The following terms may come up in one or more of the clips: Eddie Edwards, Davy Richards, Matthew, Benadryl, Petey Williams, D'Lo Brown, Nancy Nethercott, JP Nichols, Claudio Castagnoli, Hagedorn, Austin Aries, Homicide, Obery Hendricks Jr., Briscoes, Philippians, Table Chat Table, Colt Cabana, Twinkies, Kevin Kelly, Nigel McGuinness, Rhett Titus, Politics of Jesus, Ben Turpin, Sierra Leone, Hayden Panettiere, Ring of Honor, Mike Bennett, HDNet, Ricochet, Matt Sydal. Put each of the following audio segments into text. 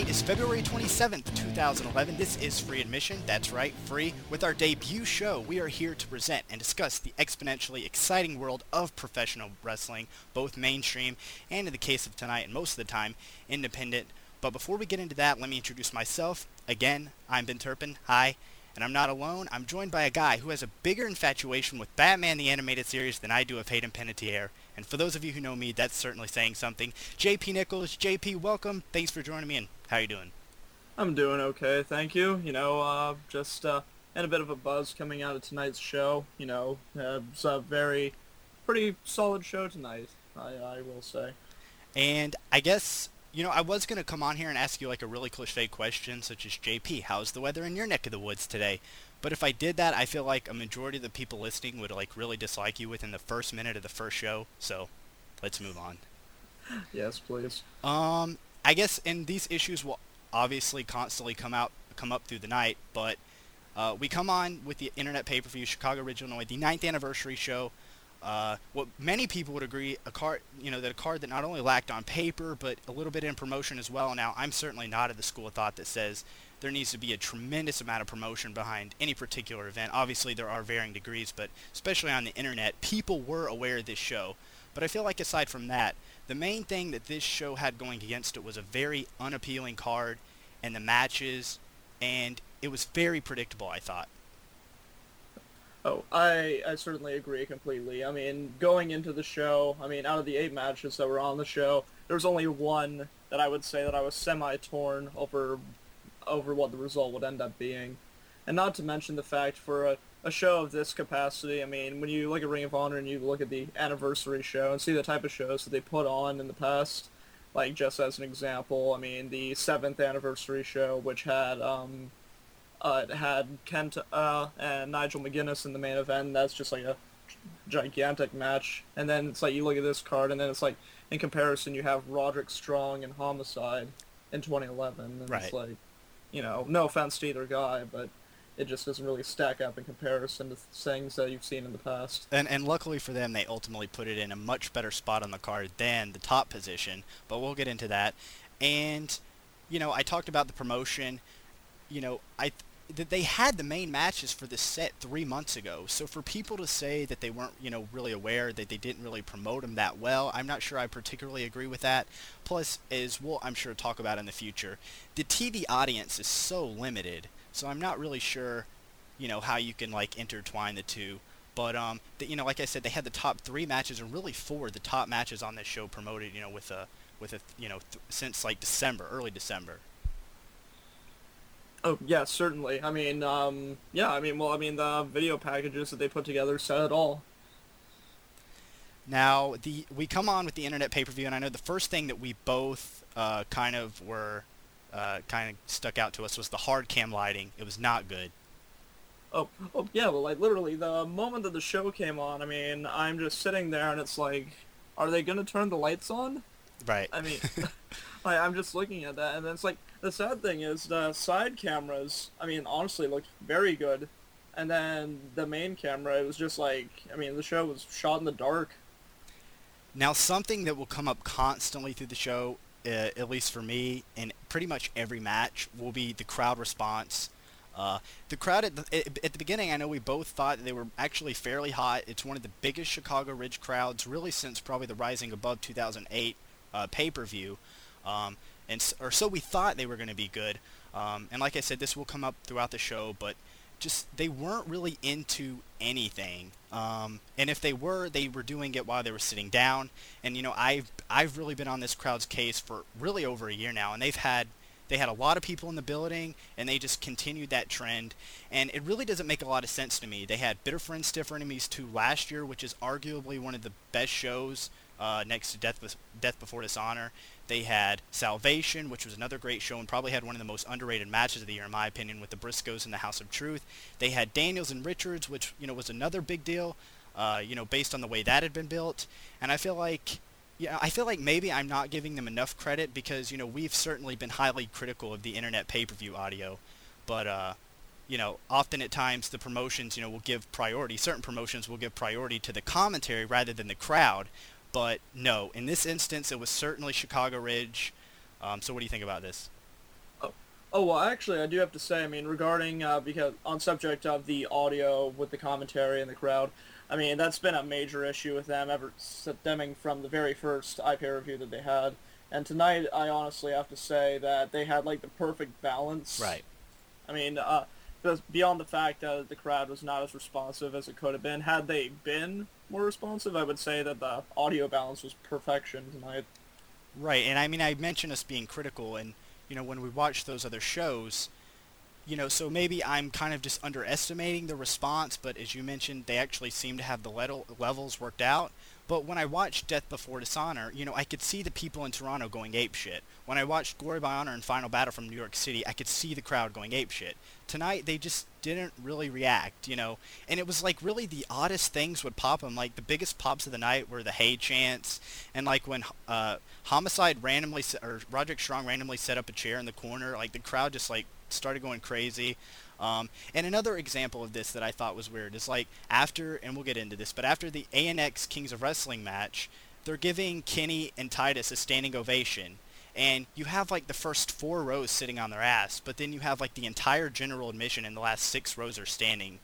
date is February 27th, 2011. This is free admission. That's right, free. With our debut show, we are here to present and discuss the exponentially exciting world of professional wrestling, both mainstream and, in the case of tonight and most of the time, independent. But before we get into that, let me introduce myself. Again, I'm Ben Turpin. Hi. And I'm not alone. I'm joined by a guy who has a bigger infatuation with Batman the Animated Series than I do of Hayden Panettiere. And for those of you who know me, that's certainly saying something. JP Nichols, JP, welcome. Thanks for joining me, and how you doing? I'm doing okay, thank you. In a bit of a buzz coming out of tonight's show. It's a pretty solid show tonight, I will say. And I guess, I was going to come on here and ask you a really cliche question, such as, JP, how's the weather in your neck of the woods today? But if I did that, I feel like a majority of the people listening would really dislike you within the first minute of the first show. So let's move on. Yes, please. I guess, and these issues will obviously constantly come up through the night, but we come on with the internet pay-per-view, Chicago Ridge, Illinois, the 9th anniversary show. What many people would agree, a card that not only lacked on paper, but a little bit in promotion as well. Now, I'm certainly not of the school of thought that says there needs to be a tremendous amount of promotion behind any particular event. Obviously, there are varying degrees, but especially on the internet, people were aware of this show. But I feel like aside from that, the main thing that this show had going against it was a very unappealing card and the matches, and it was very predictable, I thought. Oh, I certainly agree completely. I mean, going into the show, out of the 8 matches that were on the show, there was only one that I would say that I was semi-torn over what the result would end up being. And not to mention the fact for a show of this capacity, when you look at Ring of Honor and you look at the anniversary show and see the type of shows that they put on in the past, like just as an example, the 7th anniversary show, which had... it had Kenta and Nigel McGuinness in the main event. That's just like a gigantic match. And then it's like you look at this card, and then it's like in comparison, you have Roderick Strong and Homicide in 2011. And right. It's like, no offense to either guy, but it just doesn't really stack up in comparison to things that you've seen in the past. And luckily for them, they ultimately put it in a much better spot on the card than the top position. But we'll get into that. And I talked about the promotion. They had the main matches for this set 3 months ago, so for people to say that they weren't, really aware, that they didn't really promote them that well, I'm not sure I particularly agree with that. Plus, as we'll, I'm sure, talk about in the future, the TV audience is so limited, so I'm not really sure, how you can, intertwine the two. But, like I said, they had the top 3 matches, and really 4 of the top matches on this show promoted, since, December, early December. Oh, yeah, certainly. The video packages that they put together said it all. Now, we come on with the internet pay-per-view, and I know the first thing that we both stuck out to us was the hard cam lighting. It was not good. Oh yeah, well, literally, the moment that the show came on, I'm just sitting there, and it's like, are they going to turn the lights on? Right. I'm just looking at that, and then it's like, the sad thing is the side cameras, honestly looked very good. And then the main camera, it was just the show was shot in the dark. Now, something that will come up constantly through the show, at least for me, in pretty much every match, will be the crowd response. The crowd at the beginning, I know we both thought that they were actually fairly hot. It's one of the biggest Chicago Ridge crowds, really since probably the Rising Above 2008 pay-per-view. Or so we thought they were going to be good. And like I said, this will come up throughout the show, but just they weren't really into anything. And if they were, doing it while they were sitting down. And, I've really been on this crowd's case for really over a year now, and they had a lot of people in the building, and they just continued that trend. And it really doesn't make a lot of sense to me. They had Bitter Friends, Stiffer Enemies 2 last year, which is arguably one of the best shows next to Death Before Dishonor. They had Salvation, which was another great show and probably had one of the most underrated matches of the year, in my opinion, with the Briscoes and the House of Truth. They had Daniels and Richards, which, was another big deal, based on the way that had been built. And I feel like maybe I'm not giving them enough credit because, we've certainly been highly critical of the internet pay-per-view audio. But, often at times the promotions, will give priority. Certain promotions will give priority to the commentary rather than the crowd. But no, in this instance, it was certainly Chicago Ridge. So what do you think about this? Oh, well, actually, I do have to say, I mean, regarding, because on subject of the audio with the commentary and the crowd, I mean, that's been a major issue with them ever stemming from the very first iPay review that they had. And tonight, I honestly have to say that they had, like, the perfect balance. Right. I mean, beyond the fact that the crowd was not as responsive as it could have been, had they been more responsive, I would say that the audio balance was perfection tonight. Right, and I mean, I mentioned us being critical, and you know, when we watch those other shows, you know, so maybe I'm kind of just underestimating the response, but as you mentioned, they actually seem to have the levels worked out. But when I watched Death Before Dishonor, you know, I could see the people in Toronto going apeshit. When I watched Glory by Honor and Final Battle from New York City, I could see the crowd going apeshit. Tonight, they just didn't really react, you know. And it was like really the oddest things would pop them. Like the biggest pops of the night were the hey chants. And like when Homicide randomly, or Roderick Strong randomly set up a chair in the corner, like the crowd just like started going crazy. And another example of this that I thought was weird is like after, and we'll get into this, but after the ANX Kings of Wrestling match, they're giving Kenny and Titus a standing ovation. And you have like the first 4 rows sitting on their ass, but then you have like the entire general admission and the last 6 rows are standing.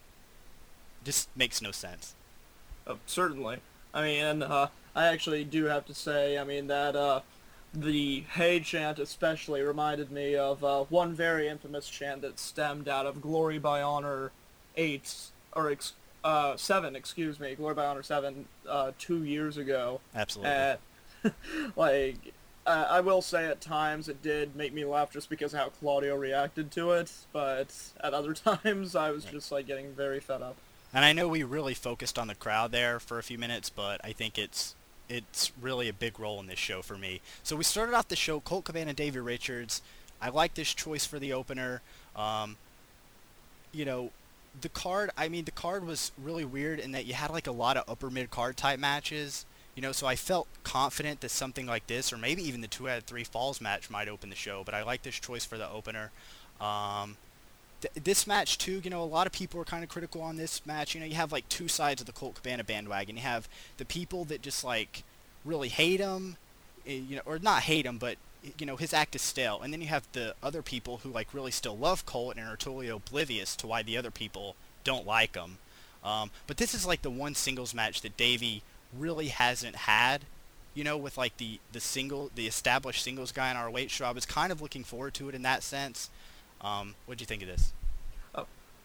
Just makes no sense. Certainly. I mean, I actually do have to say, I mean, that the hey chant especially reminded me of one very infamous chant that stemmed out of Glory by Honor 7, Glory by Honor 7 2 years ago. Absolutely. Like, I will say at times it did make me laugh just because of how Claudio reacted to it, but at other times I was just like getting very fed up. And I know we really focused on the crowd there for a few minutes, but I think it's really a big role in this show for me. So we started off the show, Colt Cabana, Davy Richards. I like this choice for the opener. You know, the card was really weird in that you had like a lot of upper mid-card type matches. You know, so I felt confident that something like this, or maybe even the 2 out of 3 falls match might open the show, but I like this choice for the opener. This match, too, you know, a lot of people are kind of critical on this match. You know, you have, like, 2 sides of the Colt Cabana bandwagon. You have the people that just, like, really hate him, you know, or not hate him, but, you know, his act is stale. And then you have the other people who, like, really still love Colt and are totally oblivious to why the other people don't like him. But this is, like, the one singles match that Davey really hasn't had, you know, with, like, the established singles guy in ROH. So I was kind of looking forward to it in that sense. What'd you think of this?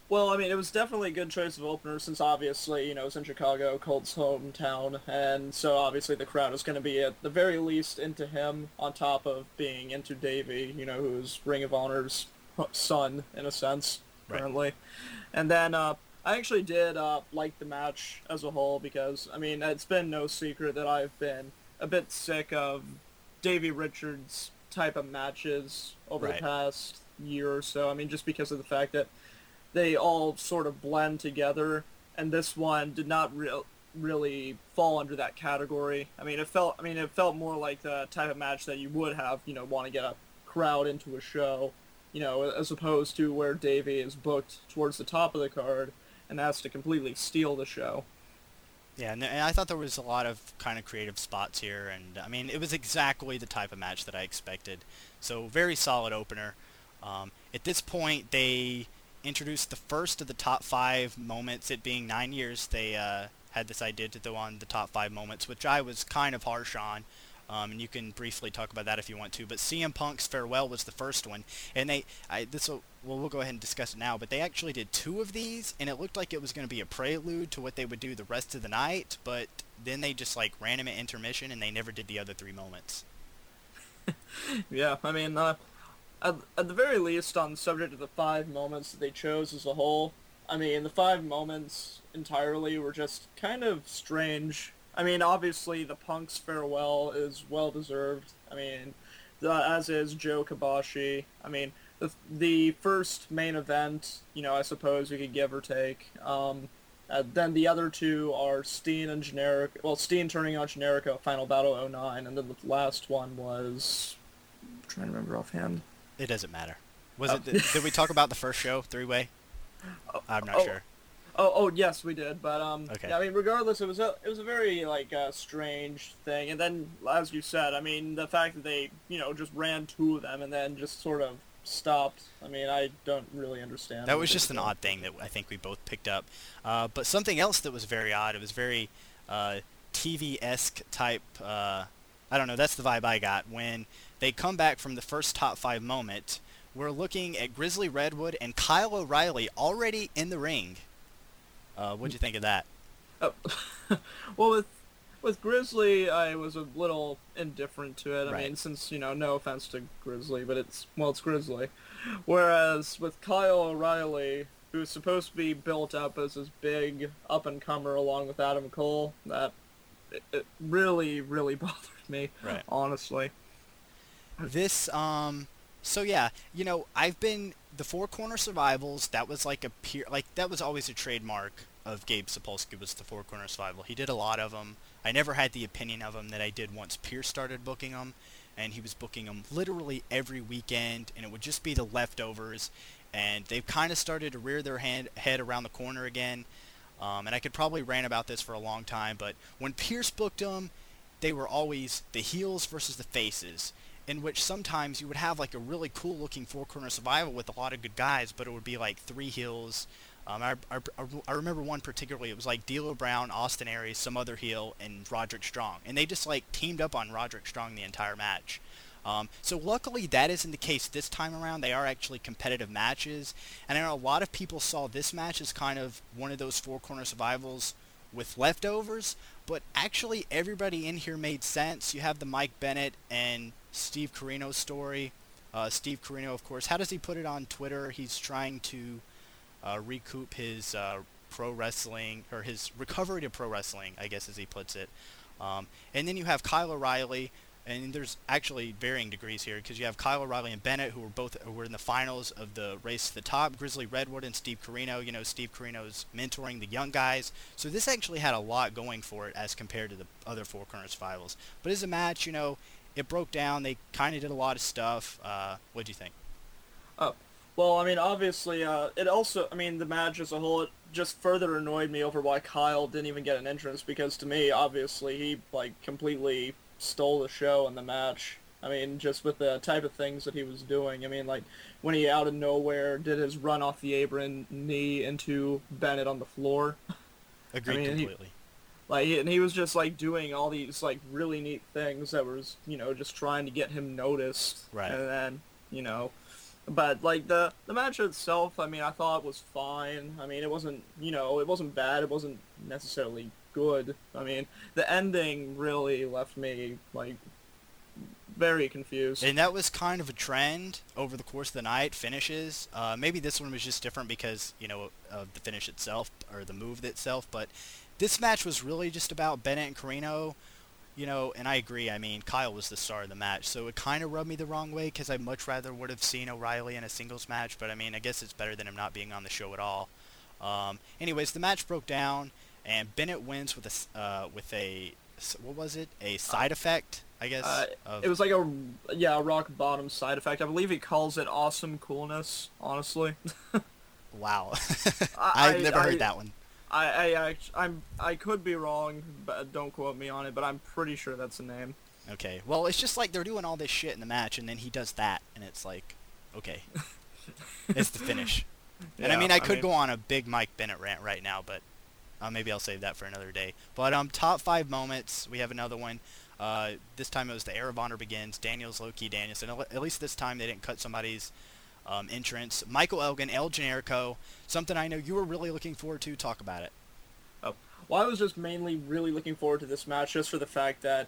Well, I mean, it was definitely a good choice of opener since obviously, you know, it's in Chicago, Colt's hometown, and so obviously the crowd is going to be at the very least into him on top of being into Davey, you know, who's Ring of Honor's son, in a sense, currently. Right. And then I actually did like the match as a whole because, I mean, it's been no secret that I've been a bit sick of Davey Richards' type of matches over the past year or so. I mean, just because of the fact that they all sort of blend together, and this one did not really fall under that category. I mean, it felt more like the type of match that you would have, you know, want to get a crowd into a show, you know, as opposed to where Davey is booked towards the top of the card and has to completely steal the show. Yeah, and I thought there was a lot of kind of creative spots here, and I mean, it was exactly the type of match that I expected. So, very solid opener. At this point, they introduced the first of the top 5 moments. It being 9 years, they had this idea to throw on the top 5 moments, which I was kind of harsh on. And you can briefly talk about that if you want to. But CM Punk's farewell was the first one, and we'll go ahead and discuss it now. But they actually did 2 of these, and it looked like it was going to be a prelude to what they would do the rest of the night. But then they just like ran him at intermission, and they never did the other 3 moments. Yeah, I mean. At the very least, on the subject of the 5 moments that they chose as a whole, I mean, the 5 moments entirely were just kind of strange. I mean, obviously, the Punk's farewell is well-deserved. I mean, as is Joe Kobashi. I mean, the first main event, you know, I suppose we could give or take. Then the other 2 are Steen and Generica. Well, Steen turning on Generica, Final Battle 09, and then the last one was... I'm trying to remember offhand. It doesn't matter. Did we talk about the first show, three-way? I'm not sure. Yes, we did. But okay. Yeah, I mean, regardless, it was a very like strange thing. And then, as you said, I mean, the fact that they, you know, just ran 2 of them and then just sort of stopped. I mean, I don't really understand. That was just an odd thing that I think we both picked up. But something else that was very odd, it was very TV-esque type, I don't know, that's the vibe I got. When they come back from the first top five moment, we're looking at Grizzly Redwood and Kyle O'Reilly already in the ring. What'd you think of that? Oh, well, with Grizzly, I was a little indifferent to it. I mean, since, you know, no offense to Grizzly, but it's Grizzly. Whereas with Kyle O'Reilly, who's supposed to be built up as this big up-and-comer along with Adam Cole, that it really, really bothered me, honestly. This, so yeah, you know, I've been, the Four Corner Survivals, that was like a peer, like, that was always a trademark of Gabe Sapolsky, was the Four Corner Survival. He did a lot of them. I never had the opinion of them that I did once Pierce started booking them, and he was booking them literally every weekend, and it would just be the leftovers, and they've kind of started to rear their head around the corner again. And I could probably rant about this for a long time, but when Pierce booked them, they were always the heels versus the faces, in which sometimes you would have like a really cool looking Four Corner Survival with a lot of good guys, but it would be like three heels. I remember one particularly, it was like D'Lo Brown, Austin Aries, some other heel, and Roderick Strong. And they just like teamed up on Roderick Strong the entire match. So luckily that isn't the case this time around. They are actually competitive matches. And I know a lot of people saw this match as kind of one of those Four Corner Survivals with leftovers, but actually everybody in here made sense. You have the Mike Bennett and Steve Corino story. Steve Corino, of course, how does he put it on Twitter? He's trying to recoup his pro wrestling, or his recovery to pro wrestling, I guess, as he puts it. And then you have Kyle O'Reilly, and there's actually varying degrees here, because you have Kyle O'Reilly and Bennett, who were in the finals of the Race to the Top, Grizzly Redwood and Steve Corino. You know, Steve Corino's mentoring the young guys. So this actually had a lot going for it as compared to the other Four Corner Survivals. But as a match, you know, it broke down. They kind of did a lot of stuff. What do you think? Oh, well, I mean, obviously, it also, I mean, the match as a whole, it just further annoyed me over why Kyle didn't even get an entrance, because to me, obviously, he, like, completely stole the show in the match. I mean, just with the type of things that he was doing. I mean, like, when he out of nowhere did his run off the apron knee into Bennett on the floor. Agreed, I mean, completely. He was just, like, doing all these, like, really neat things that was, you know, just trying to get him noticed. Right. And then, you know, but, like, the match itself, I mean, I thought was fine. I mean, it wasn't, you know, it wasn't bad. It wasn't necessarily good. I mean, the ending really left me, like, very confused. And that was kind of a trend over the course of the night, finishes. Maybe this one was just different because, you know, of the finish itself or the move itself, but this match was really just about Bennett and Corino, you know, and I agree. I mean, Kyle was the star of the match, so it kind of rubbed me the wrong way because I much rather would have seen O'Reilly in a singles match, but I mean, I guess it's better than him not being on the show at all. Anyways, the match broke down, and Bennett wins with a what was it? A side effect, I guess? It was like a rock bottom side effect. I believe he calls it awesome coolness, honestly. Wow. I've never heard that one. I could be wrong, but don't quote me on it, but I'm pretty sure that's the name. Okay. Well, it's just like they're doing all this shit in the match, and then he does that, and it's like, okay. It's the finish. Yeah, and I mean, I could go on a big Mike Bennett rant right now, but maybe I'll save that for another day. But top five moments, we have another one. This time it was the Era of Honor begins, Daniels, Loki, Daniels, and at least this time they didn't cut somebody's entrance. Michael Elgin, El Generico, something I know you were really looking forward to. Talk about it. Well, I was just mainly really looking forward to this match just for the fact that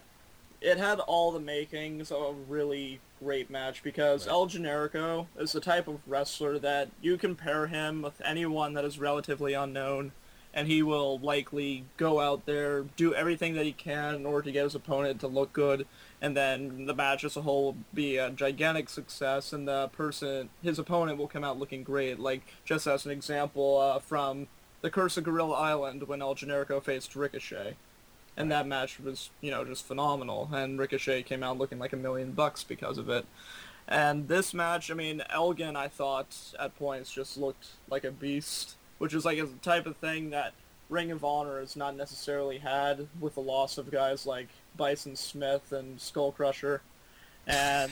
it had all the makings of a really great match because El Generico is the type of wrestler that you can pair him with anyone that is relatively unknown, and he will likely go out there, do everything that he can in order to get his opponent to look good, and then the match as a whole will be a gigantic success, and the person, his opponent, will come out looking great. Like, just as an example, from the Curse of Gorilla Island when El Generico faced Ricochet. And that match was, you know, just phenomenal, and Ricochet came out looking like $1 million because of it. And this match, I mean, Elgin, I thought, at points just looked like a beast, which is like a type of thing that Ring of Honor has not necessarily had with the loss of guys like Bison Smith and Skull Crusher. And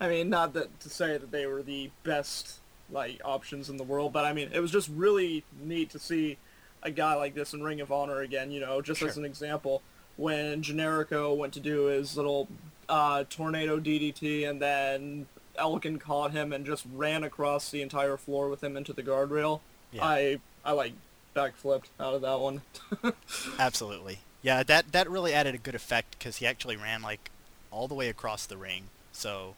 I mean, not that to say that they were the best like options in the world, but I mean, it was just really neat to see a guy like this in Ring of Honor again, you know, just as an example. When Generico went to do his little tornado DDT, and then Elgin caught him and just ran across the entire floor with him into the guardrail. Yeah. I like backflipped out of that one. Absolutely. Yeah, that really added a good effect because he actually ran like all the way across the ring. So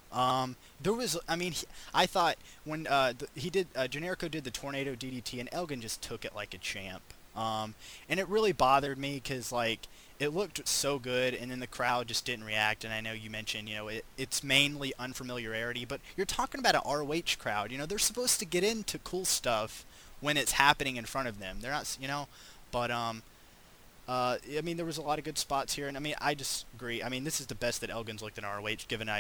there was, I mean, I thought when Generico did the tornado DDT and Elgin just took it like a champ. And it really bothered me because like it looked so good, and then the crowd just didn't react. And I know you mentioned, you know, it's mainly unfamiliarity, but you're talking about an ROH crowd. You know, they're supposed to get into cool stuff when it's happening in front of them. They're not, you know, but I mean, there was a lot of good spots here, and I mean, I disagree. I mean, this is the best that Elgin's looked in ROH, given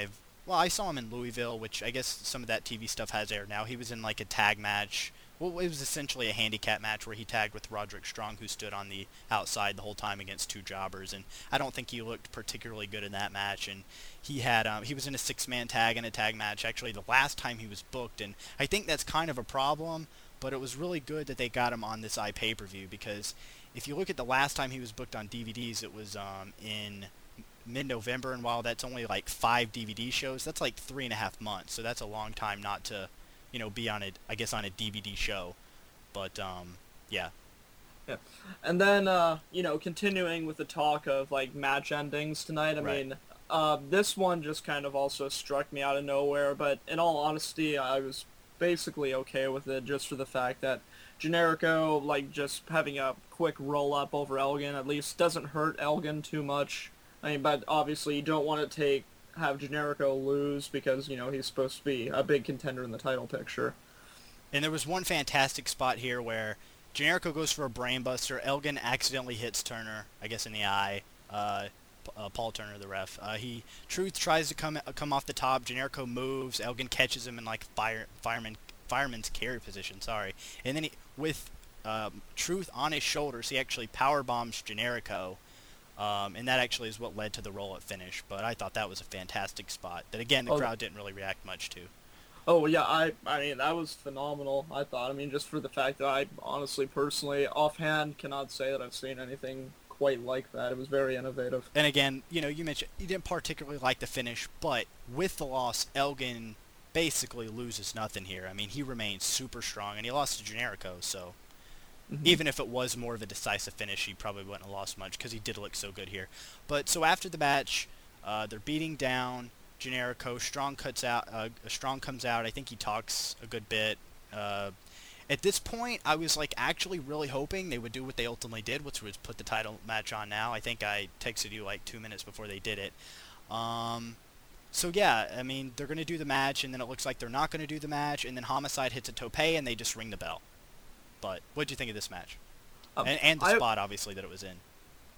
I saw him in Louisville, which I guess some of that TV stuff has aired now. He was in like a tag match. Well, it was essentially a handicap match where he tagged with Roderick Strong, who stood on the outside the whole time against two jobbers, and I don't think he looked particularly good in that match. And he had he was in a six-man tag in a tag match, actually the last time he was booked, and I think that's kind of a problem, but it was really good that they got him on this iPay-per-view, because if you look at the last time he was booked on DVDs, it was in mid-November, and while that's only like 5 DVD shows, that's like 3.5 months, so that's a long time not to... you know, be on it, I guess, on a DVD show, but, yeah. And then, you know, continuing with the talk of, like, match endings tonight, I mean, this one just kind of also struck me out of nowhere, but in all honesty, I was basically okay with it just for the fact that Generico, like, just having a quick roll-up over Elgin at least doesn't hurt Elgin too much. I mean, but obviously you don't want to have Generico lose because, you know, he's supposed to be a big contender in the title picture. And there was one fantastic spot here where Generico goes for a brainbuster. Elgin accidentally hits Turner, I guess in the eye, Paul Turner, the ref. Truth tries to come off the top. Generico moves. Elgin catches him in, like, fireman's carry position, And then with Truth on his shoulders, he actually powerbombs Generico. And that actually is what led to the roll-up finish, but I thought that was a fantastic spot that, again, the crowd didn't really react much to. Oh, yeah, I mean, that was phenomenal, I thought. I mean, just for the fact that I honestly, personally, offhand, cannot say that I've seen anything quite like that. It was very innovative. And again, you know, you mentioned you didn't particularly like the finish, but with the loss, Elgin basically loses nothing here. I mean, he remains super strong, and he lost to Generico, so... Mm-hmm. Even if it was more of a decisive finish, he probably wouldn't have lost much because he did look so good here. But so after the match, they're beating down Generico. Strong comes out. I think he talks a good bit. At this point, I was like actually really hoping they would do what they ultimately did, which was put the title match on now. I think I texted you like 2 minutes before they did it. So yeah, I mean, they're going to do the match, and then it looks like they're not going to do the match, and then Homicide hits a tope, and they just ring the bell. But what did you think of this match? And the spot, obviously, that it was in.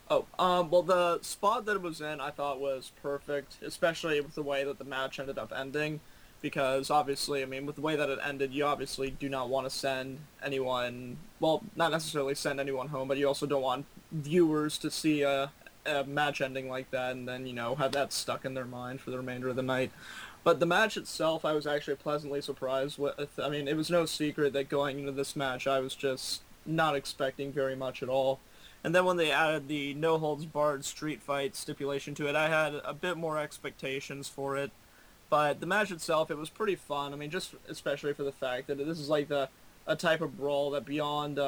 Well, the spot that it was in I thought was perfect, especially with the way that the match ended up ending. Because, obviously, I mean, with the way that it ended, you obviously do not want to send anyone... Well, not necessarily send anyone home, but you also don't want viewers to see a match ending like that and then, you know, have that stuck in their mind for the remainder of the night. But the match itself, I was actually pleasantly surprised with. I mean, it was no secret that going into this match, I was just not expecting very much at all. And then when they added the no-holds-barred street fight stipulation to it, I had a bit more expectations for it. But the match itself, it was pretty fun. I mean, just especially for the fact that this is like a type of brawl that beyond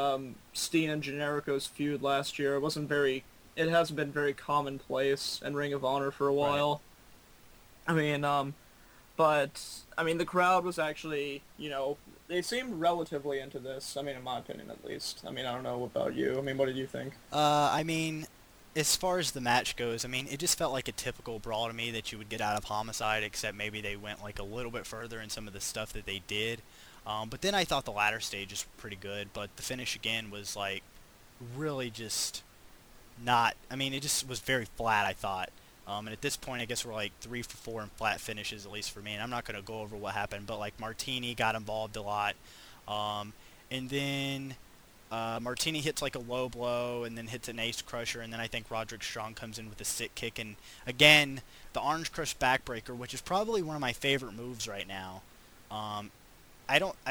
Steen and Generico's feud last year, it hasn't been very commonplace in Ring of Honor for a while. Right. I mean, But, I mean, the crowd was actually, you know, they seemed relatively into this. I mean, in my opinion, at least. I mean, I don't know about you. I mean, what did you think? I mean, as far as the match goes, I mean, it just felt like a typical brawl to me that you would get out of Homicide, except maybe they went, like, a little bit further in some of the stuff that they did. But then I thought the latter stages were pretty good, but the finish, again, was, like, really just not... I mean, it just was very flat, I thought. And at this point, I guess we're like 3 for 4 in flat finishes, at least for me. And I'm not going to go over what happened, but like Martini got involved a lot. And then Martini hits like a low blow and then hits an ace crusher, and then I think Roderick Strong comes in with a sit kick. And again, the Orange Crush backbreaker, which is probably one of my favorite moves right now.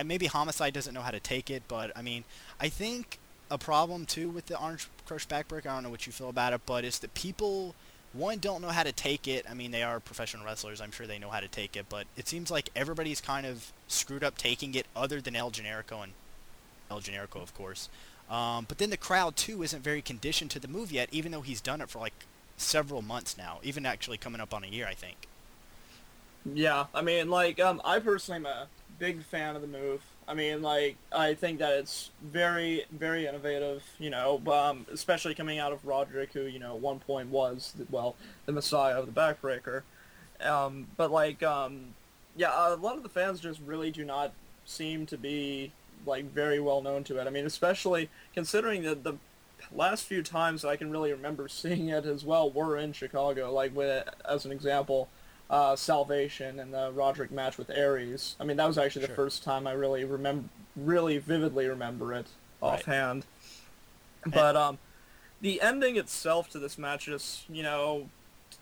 Maybe Homicide doesn't know how to take it, but I mean, I think a problem too with the Orange Crush backbreaker, I don't know what you feel about it, but it's that people, one, don't know how to take it. I mean, they are professional wrestlers, I'm sure they know how to take it, but it seems like everybody's kind of screwed up taking it other than El Generico and El Generico, of course. But then the crowd, too, isn't very conditioned to the move yet, even though he's done it for, like, several months now. Even actually coming up on a year, I think. Yeah, I mean, like, I personally am a big fan of the move. I mean, like, I think that it's very, very innovative, you know, especially coming out of Roderick, who, you know, at one point was, the messiah of the backbreaker. A lot of the fans just really do not seem to be like very well known to it. I mean, especially considering that the last few times that I can really remember seeing it as well were in Chicago, like with, as an example, Salvation and the Roderick match with Aries. I mean, that was actually the first time I really vividly remember it offhand. Right. But the ending itself to this match just, you know,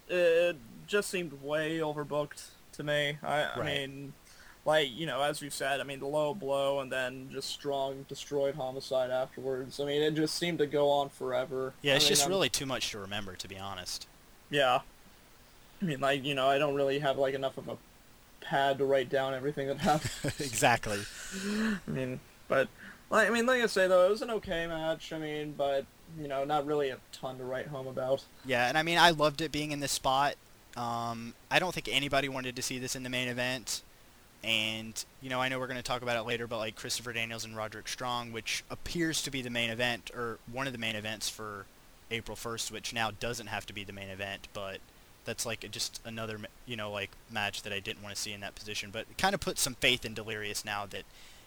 it just seemed way overbooked to me. I mean... Like, you know, as we've said, I mean, the low blow and then just Strong destroyed Homicide afterwards. I mean, it just seemed to go on forever. Yeah, really too much to remember, to be honest. Yeah. I mean, like, you know, I don't really have, like, enough of a pad to write down everything that happened. Exactly. I mean, but, like, I mean, like I say, though, it was an okay match, I mean, but, you know, not really a ton to write home about. Yeah, and I mean, I loved it being in this spot. I don't think anybody wanted to see this in the main event. And, you know, I know we're going to talk about it later, but, like, Christopher Daniels and Roderick Strong, which appears to be the main event, or one of the main events for April 1st, which now doesn't have to be the main event, but that's, like, just another, you know, like, match that I didn't want to see in that position. But it kind of put some faith in Delirious now that,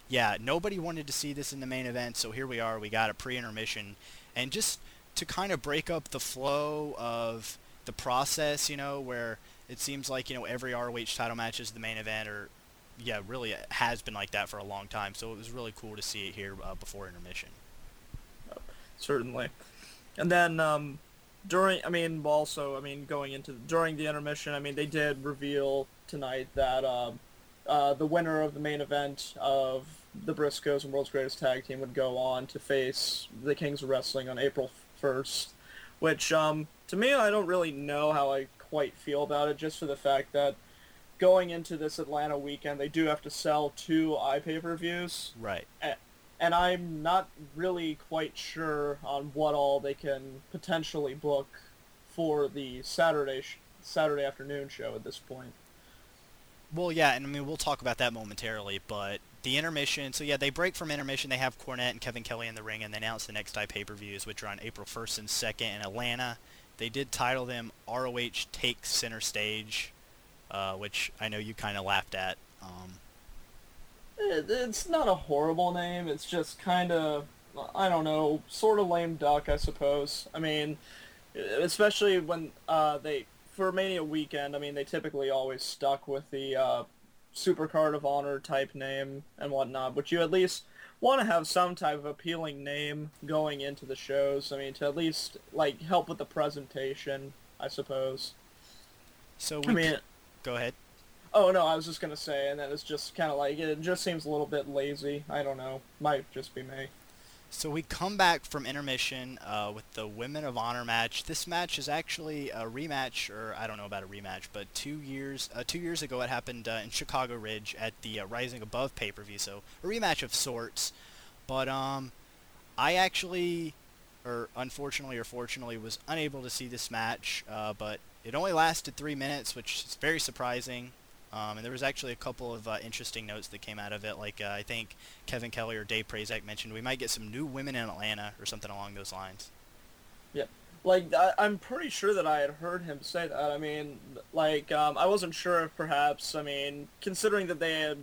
yeah, nobody wanted to see this in the main event, so here we are. We got a pre-intermission. And just to kind of break up the flow of the process, you know, where it seems like, you know, every ROH title match is the main event, or... Yeah, really, it has been like that for a long time, so it was really cool to see it here before intermission. Certainly. And then during the intermission, I mean, they did reveal tonight that the winner of the main event of the Briscoes and World's Greatest Tag Team would go on to face the Kings of Wrestling on April 1st, which to me, I don't really know how I quite feel about it, just for the fact that going into this Atlanta weekend, they do have to sell 2 iPay-per-views. Right. And I'm not really quite sure on what all they can potentially book for the Saturday afternoon show at this point. Well, yeah, and I mean, we'll talk about that momentarily, but the intermission, so yeah, they break from intermission, they have Cornette and Kevin Kelly in the ring, and they announce the next iPay-per-views, which are on April 1st and 2nd in Atlanta. They did title them ROH Takes Center Stage, which I know you kind of laughed at. It's not a horrible name. It's just kind of, I don't know, sort of lame duck, I suppose. I mean, especially when for Mania weekend, I mean, they typically always stuck with the Supercard of Honor type name and whatnot, but you at least want to have some type of appealing name going into the shows. I mean, to at least, like, help with the presentation, I suppose. So go ahead. Oh, no, I was just going to say, and then it's just kind of like, it just seems a little bit lazy. I don't know. Might just be me. So we come back from intermission with the Women of Honor match. This match is actually a rematch, or I don't know about a rematch, but 2 years ago it happened in Chicago Ridge at the Rising Above pay-per-view, so a rematch of sorts. But I actually, or unfortunately or fortunately, was unable to see this match, but... It only lasted 3 minutes, which is very surprising. And there was actually a couple of interesting notes that came out of it. Like, I think Kevin Kelly or Dave Prazak mentioned we might get some new women in Atlanta or something along those lines. Yeah. Like, I'm pretty sure that I had heard him say that. I mean, like, I wasn't sure if perhaps, I mean, considering that they had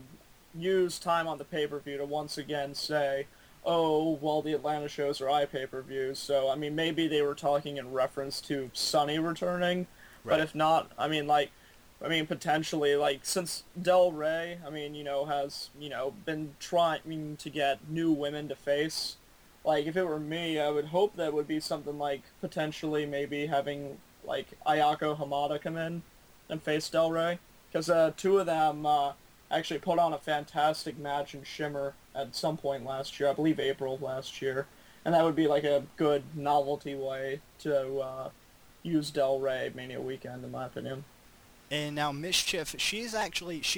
used time on the pay-per-view to once again say, oh, well, the Atlanta shows are iPay-per-views. So, I mean, maybe they were talking in reference to Sonny returning. Right. But if not, I mean, potentially, like, since Del Rey, I mean, you know, has, you know, been trying to get new women to face, Like, if it were me, I would hope that would be something like potentially maybe having, like, Ayako Hamada come in and face Del Rey. Because two of them actually put on a fantastic match in Shimmer at some point last year. I believe April of last year. And that would be, like, a good novelty way to use Del Rey Mania Weekend, in my opinion. And now Mischief, she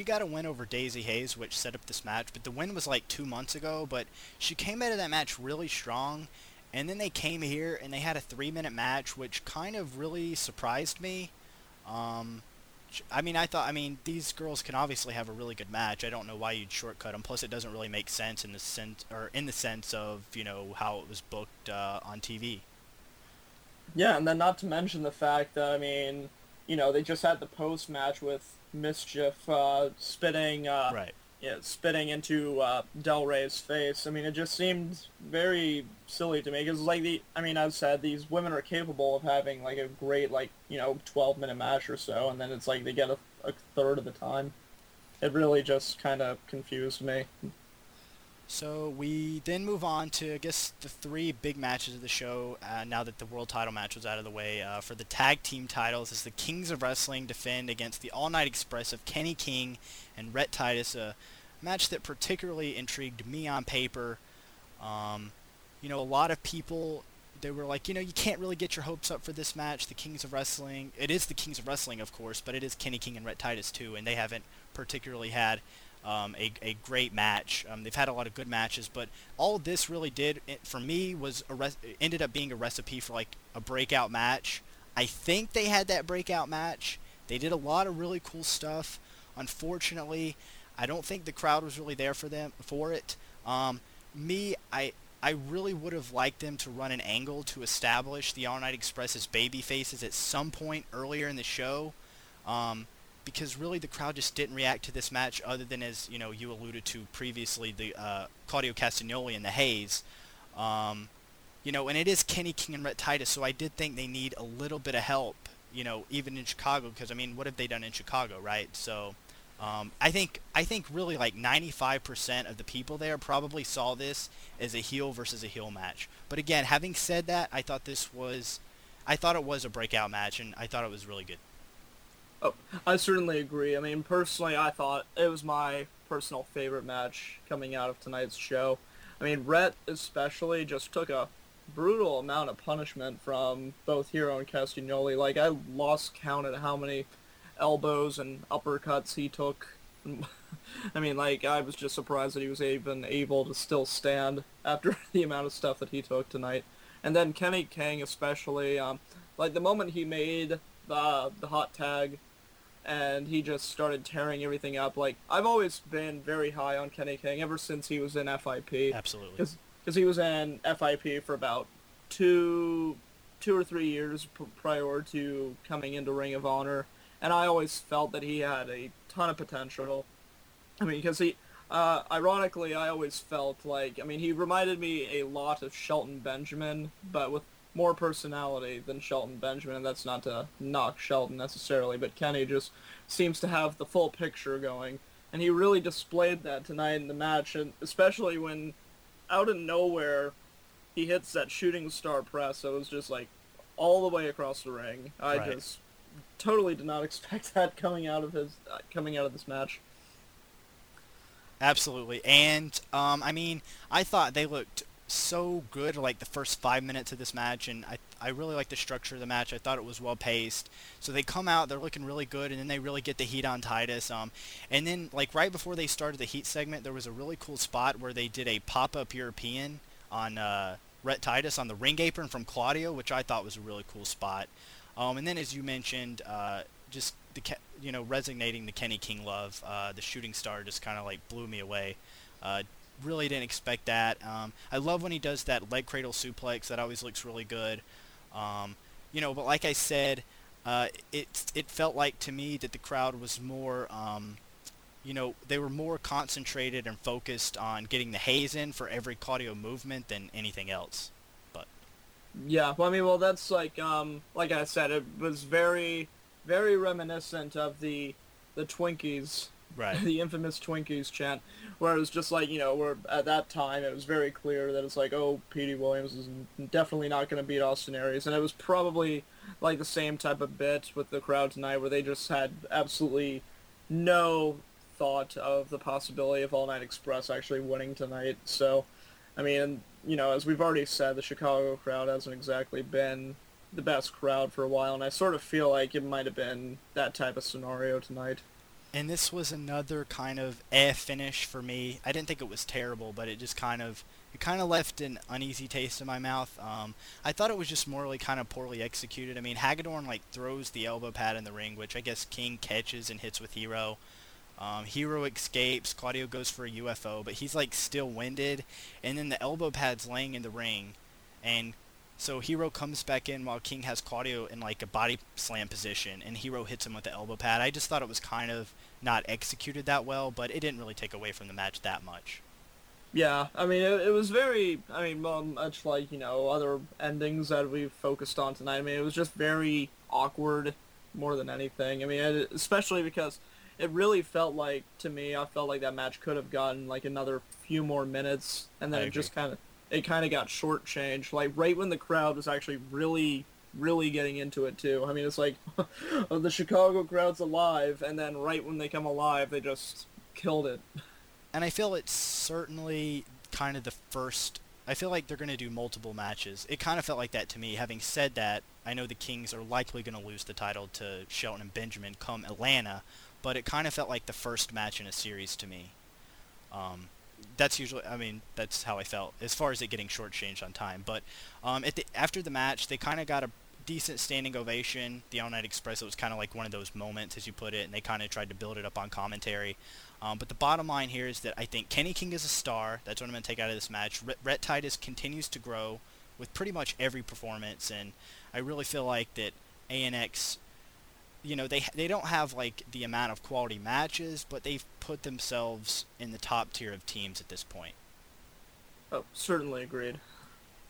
got a win over Daisy Hayes, which set up this match, but the win was like 2 months ago, but she came out of that match really strong, and then they came here and they had a 3-minute match, which kind of really surprised me. I mean, these girls can obviously have a really good match. I don't know why you'd shortcut them. Plus, it doesn't really make sense in the sense of, you know, how it was booked on TV. Yeah, and then not to mention the fact that, I mean, you know, they just had the post match with Mischief spitting into Del Rey's face. I mean, it just seemed very silly to me because, like, I've said these women are capable of having like a great, like, you know, 12-minute match or so, and then it's like they get a third of the time. It really just kind of confused me. So we then move on to, I guess, the three big matches of the show now that the world title match was out of the way. For the tag team titles, is the Kings of Wrestling defend against the All-Night Express of Kenny King and Rhett Titus, a match that particularly intrigued me on paper. You know, a lot of people, they were like, you know, you can't really get your hopes up for this match. The Kings of Wrestling, it is the Kings of Wrestling, of course, but it is Kenny King and Rhett Titus, too, and they haven't particularly had a great match. They've had a lot of good matches, but all this really did for me was ended up being a recipe for like a breakout match. I think they had that breakout match. They did a lot of really cool stuff. Unfortunately, I don't think the crowd was really there for them for it. I really would have liked them to run an angle to establish the All Night Express's baby faces at some point earlier in the show. Because really the crowd just didn't react to this match other than, as you know, you alluded to previously, the Claudio Castagnoli and the Hayes. You know, and it is Kenny King and Rhett Titus, so I did think they need a little bit of help, you know, even in Chicago, because, I mean, what have they done in Chicago, right? So I think really like 95% of the people there probably saw this as a heel versus a heel match. But again, having said that, I thought it was a breakout match, and I thought it was really good. Oh, I certainly agree. I mean, personally, I thought it was my personal favorite match coming out of tonight's show. I mean, Rhett especially just took a brutal amount of punishment from both Hero and Castagnoli. Like, I lost count at how many elbows and uppercuts he took. I mean, like, I was just surprised that he was even able to still stand after the amount of stuff that he took tonight. And then Kenny King especially, like, the moment he made the hot tag, and he just started tearing everything up. Like, I've always been very high on Kenny King ever since he was in FIP. Absolutely. Because he was in FIP for about two or three years prior to coming into Ring of Honor, and I always felt that he had a ton of potential. I mean, because he, ironically, I always felt like, I mean, he reminded me a lot of Shelton Benjamin, but with more personality than Shelton Benjamin, and that's not to knock Shelton necessarily, but Kenny just seems to have the full picture going, and he really displayed that tonight in the match, and especially when out of nowhere he hits that shooting star press. It was just like all the way across the ring. I just totally did not expect that coming out of this match. Absolutely, and I mean, I thought they looked so good, like the first 5 minutes of this match, and I really like the structure of the match. I thought it was well paced. So they come out, they're looking really good, and then they really get the heat on Titus. And then like right before they started the heat segment, there was a really cool spot where they did a pop-up European on Rhett Titus on the ring apron from Claudio, which I thought was a really cool spot. And then, as you mentioned, just the resonating the Kenny King love, the shooting star just kind of like blew me away. Really didn't expect that. I love when he does that leg cradle suplex. That always looks really good. You know, but like I said, it felt like to me that the crowd was more, you know, they were more concentrated and focused on getting the Hayes in for every Claudio movement than anything else. But yeah, well, I mean, well, that's like I said, it was very, very reminiscent of the Twinkies Right. The infamous Twinkies chant, where it was just like, you know, where at that time it was very clear that it's like, oh, Petey Williams is definitely not going to beat Austin Aries. And it was probably like the same type of bit with the crowd tonight, where they just had absolutely no thought of the possibility of All-Night Express actually winning tonight. So, I mean, you know, as we've already said, the Chicago crowd hasn't exactly been the best crowd for a while, and I sort of feel like it might have been that type of scenario tonight. And this was another kind of finish for me. I didn't think it was terrible, but it just kind of left an uneasy taste in my mouth. I thought it was just morally kind of poorly executed. I mean, Hagedorn like throws the elbow pad in the ring, which I guess King catches and hits with Hero. Hero escapes. Claudio goes for a UFO, but he's like still winded. And then the elbow pad's laying in the ring, and so Hero comes back in while King has Claudio in like a body slam position, and Hero hits him with the elbow pad. I just thought it was kind of not executed that well, but it didn't really take away from the match that much. Yeah, I mean, it was very, I mean, much like, you know, other endings that we've focused on tonight. I mean, it was just very awkward more than anything. I mean, especially because it really felt like, to me, I felt like that match could have gotten like another few more minutes, and then it just kind of got shortchanged, like right when the crowd was actually really, really getting into it too. I mean, it's like the Chicago crowd's alive, and then right when they come alive, they just killed it. And I feel it's certainly kind of the first. I feel like they're going to do multiple matches. It kind of felt like that to me. Having said that, I know the Kings are likely going to lose the title to Shelton and Benjamin come Atlanta, but it kind of felt like the first match in a series to me. That's usually, I mean, that's how I felt as far as it getting shortchanged on time. But after the match, they kind of got a decent standing ovation. The All Night Express, it was kind of like one of those moments, as you put it, and they kind of tried to build it up on commentary. But the bottom line here is that I think Kenny King is a star. That's what I'm going to take out of this match. Rhett Titus continues to grow with pretty much every performance, and I really feel like that ANX, you know, they don't have like the amount of quality matches, but they've put themselves in the top tier of teams at this point. Oh, certainly agreed.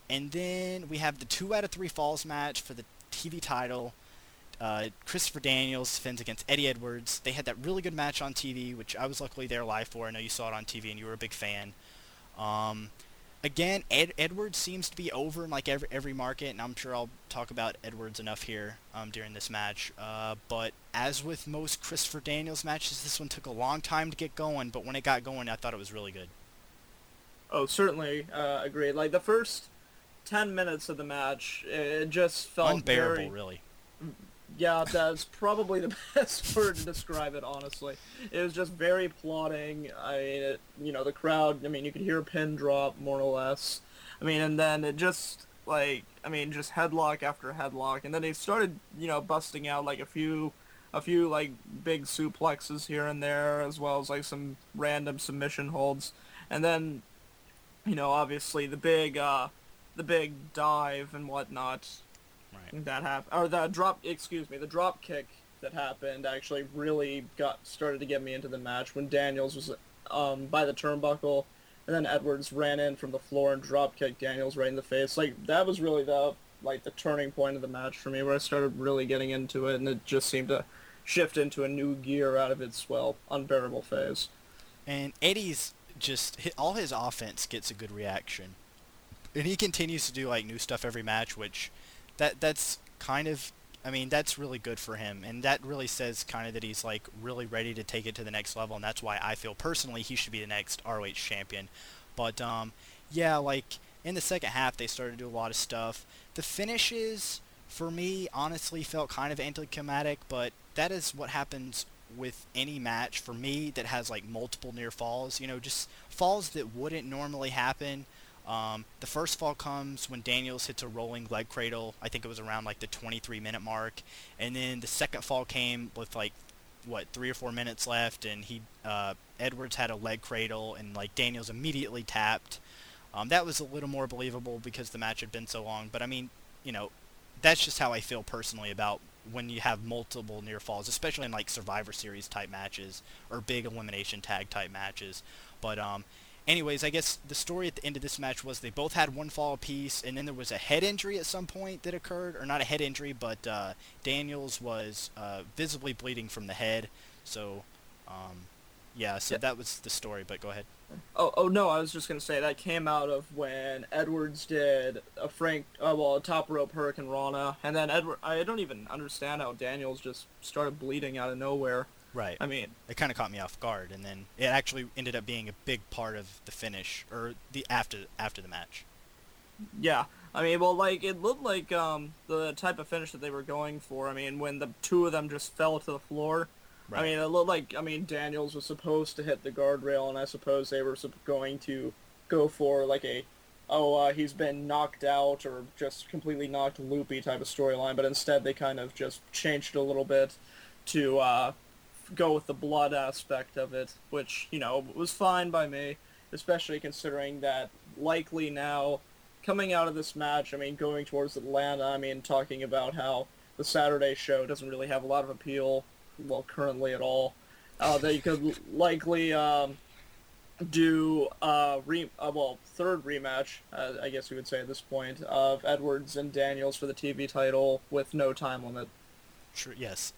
And then we have the 2 out of 3 falls match for the TV title. Christopher Daniels defends against Eddie Edwards. They had that really good match on TV, which I was luckily there live for. I know you saw it on TV and you were a big fan. Again, Edwards seems to be over in like every market, and I'm sure I'll talk about Edwards enough here during this match. But as with most Christopher Daniels matches, this one took a long time to get going, but when it got going, I thought it was really good. Oh, certainly agreed. Like, the first 10 minutes of the match, it just felt unbearable, really. Yeah, that's probably the best word to describe it, honestly. It was just very plodding. I mean, the crowd, I mean, you could hear a pin drop, more or less. I mean, and then it just, like, I mean, just headlock after headlock. And then they started, you know, busting out, like, a few like, big suplexes here and there, as well as, like, some random submission holds. And then, you know, obviously the big dive and whatnot. Right. That happened, or the drop kick that happened actually really started to get me into the match when Daniels was by the turnbuckle, and then Edwards ran in from the floor and drop kicked Daniels right in the face. Like, that was really the turning point of the match for me, where I started really getting into it, and it just seemed to shift into a new gear out of its unbearable phase. And Eddie's all his offense gets a good reaction, and he continues to do like new stuff every match, which. That's kind of, I mean, that's really good for him, and that really says kind of that he's like really ready to take it to the next level, and that's why I feel personally he should be the next ROH champion. But yeah, like in the second half they started to do a lot of stuff. The finishes for me honestly felt kind of anticlimactic, but that is what happens with any match for me that has like multiple near falls, you know, just falls that wouldn't normally happen. The first fall comes when Daniels hits a rolling leg cradle. I think it was around like the 23-minute mark. And then the second fall came with like, 3 or 4 minutes left, and Edwards had a leg cradle, and like Daniels immediately tapped. That was a little more believable because the match had been so long. But I mean, you know, that's just how I feel personally about when you have multiple near falls, especially in like Survivor Series type matches or big elimination tag type matches. But anyways, I guess the story at the end of this match was they both had one fall apiece, and then there was a head injury at some point that occurred. Or not a head injury, but Daniels was visibly bleeding from the head. So Yeah, so that was the story, but go ahead. Oh, no, I was just going to say that came out of when Edwards did a top rope Hurricane Rana, and then I don't even understand how Daniels just started bleeding out of nowhere. Right. I mean, it kind of caught me off guard, and then it actually ended up being a big part of the finish, or the after the match. Yeah. I mean, well, like, it looked like the type of finish that they were going for. I mean, when the two of them just fell to the floor. Right. I mean, it looked like, Daniels was supposed to hit the guardrail, and I suppose they were going to go for, like, he's been knocked out or just completely knocked loopy type of storyline, but instead they kind of just changed it a little bit to go with the blood aspect of it, which, was fine by me, especially considering that likely now, coming out of this match, going towards Atlanta, talking about how the Saturday show doesn't really have a lot of appeal, well, currently at all, that you could likely do third rematch, I guess we would say at this point, of Edwards and Daniels for the TV title with no time limit. Sure. Yes.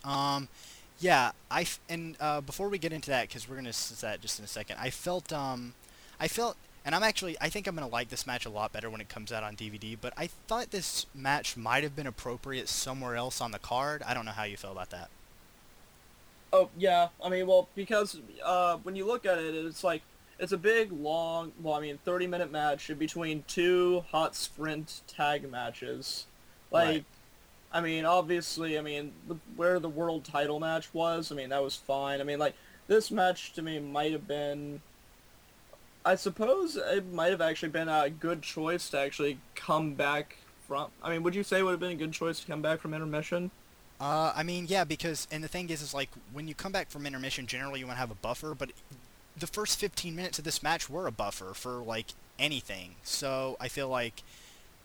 Before we get into that, because we're going to discuss that just in a second, I felt. And I think I'm going to like this match a lot better when it comes out on DVD, but I thought this match might have been appropriate somewhere else on the card. I don't know how you feel about that. Oh, yeah. Because when you look at it, it's like, it's a big, long, 30-minute match in between two hot sprint tag matches. Like, right. Obviously, where the world title match was, that was fine. This match, to me, might have been... I suppose it might have actually been a good choice to actually come back from... would you say it would have been a good choice to come back from intermission? Because... And the thing is like, when you come back from intermission, generally you want to have a buffer, but the first 15 minutes of this match were a buffer for, anything. So I feel like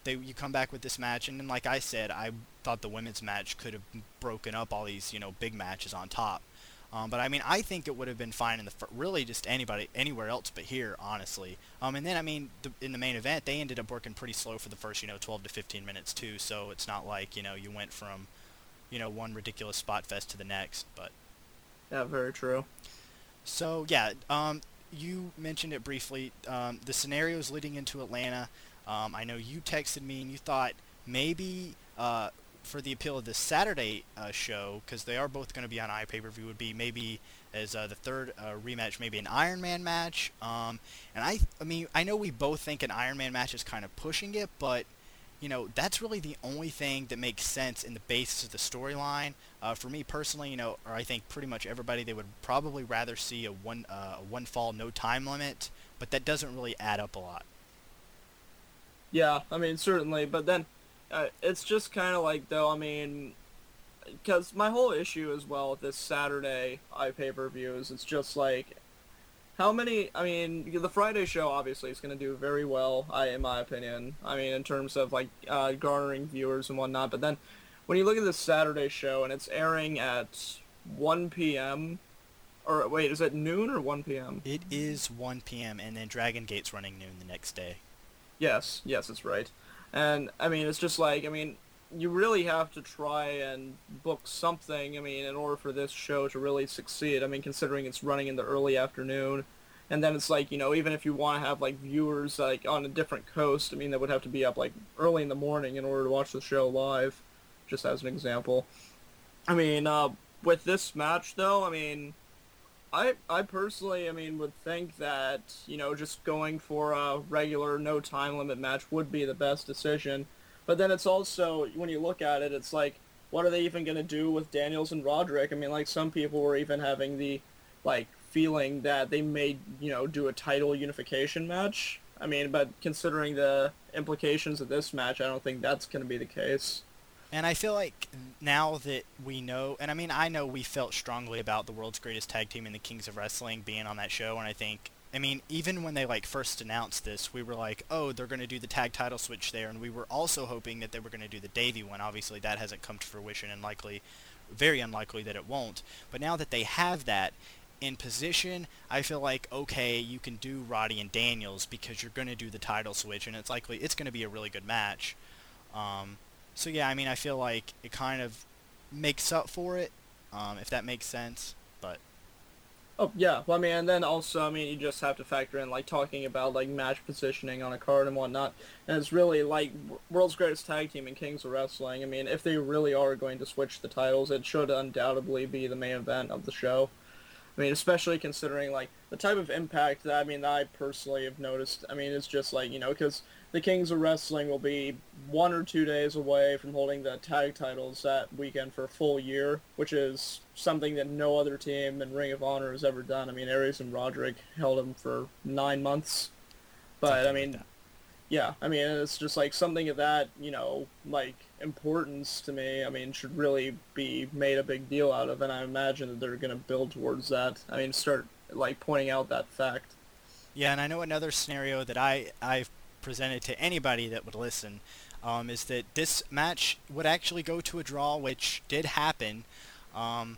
you come back with this match, and then, like I said, I thought the women's match could have broken up all these, big matches on top. But I think it would have been fine in really just anybody anywhere else but here, honestly. And then in the main event, they ended up working pretty slow for the first 12 to 15 minutes too. So it's not like you went from one ridiculous spot fest to the next. But yeah, very true. So yeah, you mentioned it briefly. The scenarios leading into Atlanta. I know you texted me and you thought maybe. For the appeal of this Saturday show, because they are both going to be on iPay-per-view, would be maybe as the third rematch, maybe an Iron Man match. I know we both think an Iron Man match is kind of pushing it, but that's really the only thing that makes sense in the basis of the storyline. For me personally, or I think pretty much everybody, they would probably rather see a one fall, no time limit, but that doesn't really add up a lot. Yeah, certainly, but then. It's just kind of like, though, because my whole issue as well with this Saturday iPay-per-view is it's just like, how many, the Friday show obviously is going to do very well, in my opinion, in terms of garnering viewers and whatnot, but then when you look at this Saturday show and it's airing at 1 p.m., or wait, is it noon or 1 p.m.? It is 1 p.m., and then Dragon Gate's running noon the next day. Yes, that's right. And, it's just like, you really have to try and book something, in order for this show to really succeed. Considering it's running in the early afternoon. And then it's like, even if you want to have, viewers, on a different coast, that would have to be up, early in the morning in order to watch the show live, just as an example. With this match, though, I personally, would think that, just going for a regular no-time limit match would be the best decision. But then it's also, when you look at it, it's like, what are they even going to do with Daniels and Roderick? Some people were even having the, feeling that they may, do a title unification match. But considering the implications of this match, I don't think that's going to be the case. And I feel like now that we know, and I know we felt strongly about the World's Greatest Tag Team and the Kings of Wrestling being on that show, and I think, even when they, first announced this, we were like, oh, they're going to do the tag title switch there, and we were also hoping that they were going to do the Davey one. Obviously, that hasn't come to fruition, and very unlikely that it won't. But now that they have that in position, I feel like, okay, you can do Roddy and Daniels because you're going to do the title switch, and it's likely it's going to be a really good match. So, yeah, I feel like it kind of makes up for it, if that makes sense, but... Oh, yeah. Well, I mean, and then also, I mean, you just have to factor in, like, talking about, like, match positioning on a card and whatnot. And it's really, like, World's Greatest Tag Team and Kings of Wrestling. I mean, if they really are going to switch the titles, it should undoubtedly be the main event of the show. I mean, especially considering, like, the type of impact that, I mean, I personally have noticed. I mean, it's just, like, you know, because the Kings of Wrestling will be 1 or 2 days away from holding the tag titles that weekend for a full year, which is something that no other team in Ring of Honor has ever done. I mean, Aries and Roderick held them for 9 months. But, something I mean, like yeah, I mean, it's just, like, something of that, you know, like, importance to me, I mean, should really be made a big deal out of, and I imagine that they're going to build towards that. I mean, start, like, pointing out that fact. Yeah, and I know another scenario that I've presented to anybody that would listen is that this match would actually go to a draw, which did happen, and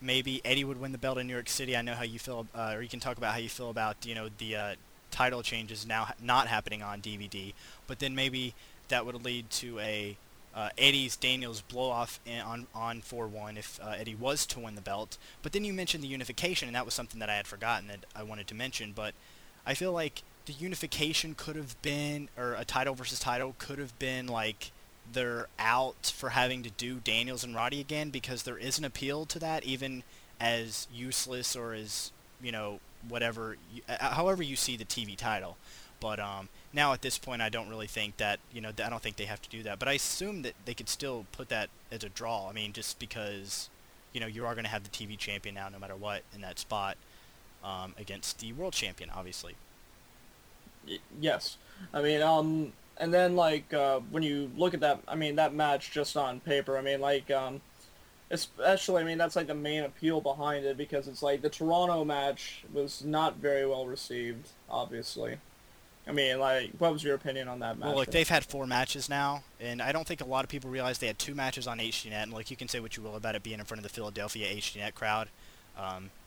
maybe Eddie would win the belt in New York City. I know how you feel, or you can talk about how you feel about, you know, the title changes now not happening on DVD, but then maybe that would lead to a Eddie's Daniels blow-off on 4-1 if Eddie was to win the belt. But then you mentioned the unification, and that was something that I had forgotten that I wanted to mention. But I feel like the unification could have been, or a title versus title could have been, like, they're out for having to do Daniels and Roddy again, because there is an appeal to that, even as useless or as, you know, whatever, however you see the TV title. But now at this point, I don't really think that, you know, I don't think they have to do that. But I assume that they could still put that as a draw. I mean, just because, you know, you are going to have the TV champion now no matter what in that spot against the world champion, obviously. Yes. I mean, and then, like, when you look at that, I mean, that match just on paper, I mean, like, especially, I mean, that's, like, the main appeal behind it, because it's, like, the Toronto match was not very well received, obviously. I mean, like, what was your opinion on that match? Well, look, they've had 4 matches now, and I don't think a lot of people realize they had 2 matches on HDNet, and, like, you can say what you will about it being in front of the Philadelphia HDNet crowd.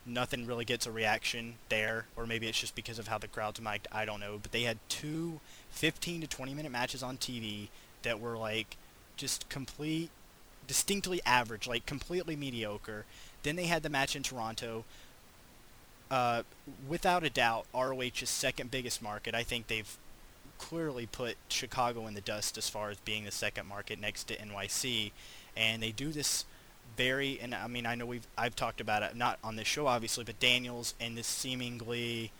Nothing really gets a reaction there, or maybe it's just because of how the crowd's mic'd, I don't know, but they had 2 15 to 20-minute matches on TV that were, like, just complete, distinctly average, like, completely mediocre. Then they had the match in Toronto. Without a doubt, ROH's second biggest market. I think they've clearly put Chicago in the dust as far as being the second market next to NYC, and they do this very. And I mean, I know I've talked about it, not on this show obviously, but Daniels and this seemingly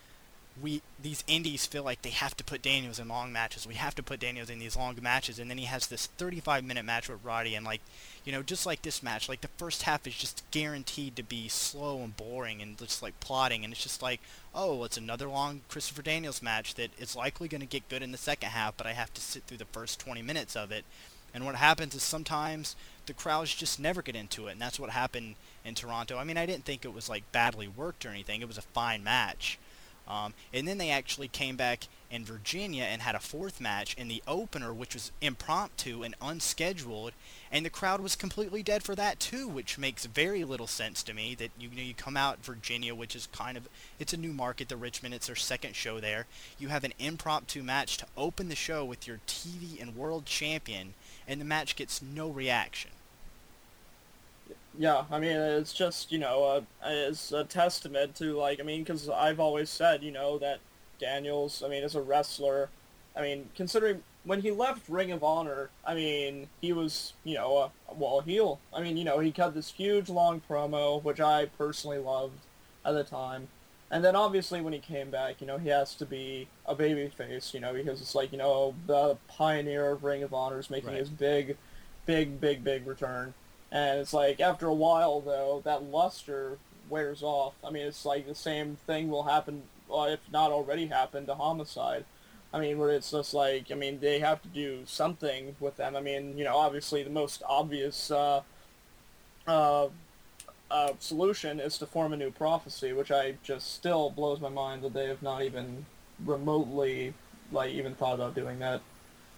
these indies feel like they have to put Daniels in long matches. We have to put Daniels in these long matches, and then he has this 35-minute match with Roddy, and, like, you know, just like this match, like, the first half is just guaranteed to be slow and boring and just, like, plotting, and it's just like, oh, well, it's another long Christopher Daniels match that is likely going to get good in the second half, but I have to sit through the first 20 minutes of it. And what happens is sometimes the crowds just never get into it, and that's what happened in Toronto. I mean, I didn't think it was, like, badly worked or anything. It was a fine match. And then they actually came back in Virginia and had a 4th match in the opener, which was impromptu and unscheduled, and the crowd was completely dead for that too, which makes very little sense to me. That, you know, you come out Virginia, which is kind of, it's a new market, the Richmond, it's their second show there. You have an impromptu match to open the show with your TV and world champion, and the match gets no reaction. Yeah, I mean, it's just, you know, it's a testament to, like, I mean, because I've always said, you know, that Daniels, I mean, as a wrestler, I mean, considering when he left Ring of Honor, I mean, he was, you know, a heel. I mean, you know, he cut this huge, long promo, which I personally loved at the time. And then, obviously, when he came back, you know, he has to be a babyface, you know, because it's like, you know, the pioneer of Ring of Honor is making his big return. And it's like, after a while, though, that luster wears off. I mean, it's like the same thing will happen, if not already happened, to Homicide. I mean, where it's just like, I mean, they have to do something with them. I mean, you know, obviously the most obvious solution is to form a new prophecy, which I just still blows my mind that they have not even remotely, like, even thought about doing that.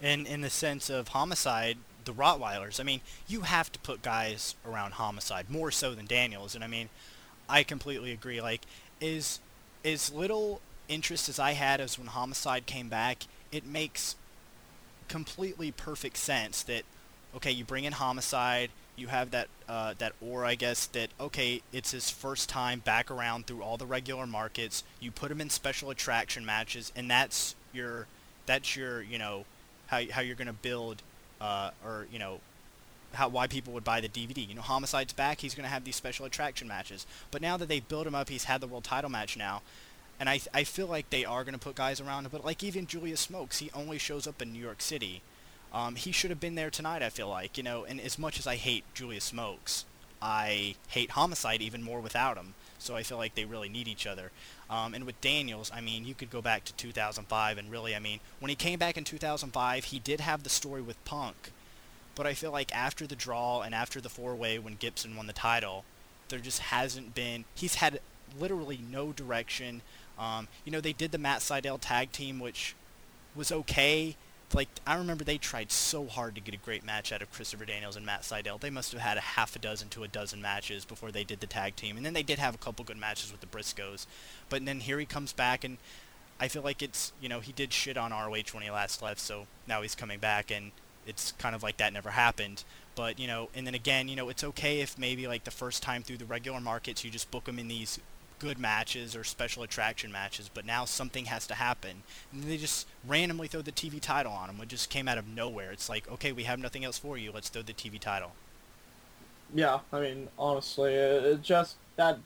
And in the sense of Homicide, the Rottweilers, I mean, you have to put guys around Homicide more so than Daniels, and I mean, I completely agree. Like, as little interest as I had as when Homicide came back, it makes completely perfect sense that, okay, you bring in Homicide, you have that that aura, I guess, that, okay, it's his first time back around through all the regular markets. You put him in special attraction matches, and that's your you know, how you're going to build or, you know, why people would buy the DVD. You know, Homicide's back. He's going to have these special attraction matches. But now that they've built him up, he's had the world title match now. And I feel like they are going to put guys around him. But, like, even Julius Smokes, he only shows up in New York City. He should have been there tonight, I feel like, you know. And as much as I hate Julius Smokes, I hate Homicide even more without him. So I feel like they really need each other. And with Daniels, I mean, you could go back to 2005 and really, I mean, when he came back in 2005, he did have the story with Punk. But I feel like after the draw and after the four-way when Gibson won the title, there just hasn't been... He's had literally no direction. You know, they did the Matt Sydal tag team, which was okay. Like, I remember they tried so hard to get a great match out of Christopher Daniels and Matt Sydal. They must have had a half a dozen to a dozen matches before they did the tag team. And then they did have a couple good matches with the Briscoes. But then here he comes back, and I feel like it's, you know, he did shit on ROH when he last left, so now he's coming back, and it's kind of like that never happened. But, you know, and then again, you know, it's okay if maybe, like, the first time through the regular markets you just book them in these good matches or special attraction matches, but now something has to happen. And they just randomly throw the TV title on him, which just came out of nowhere. It's like, okay, we have nothing else for you, let's throw the TV title. Yeah, I mean, honestly, it just, that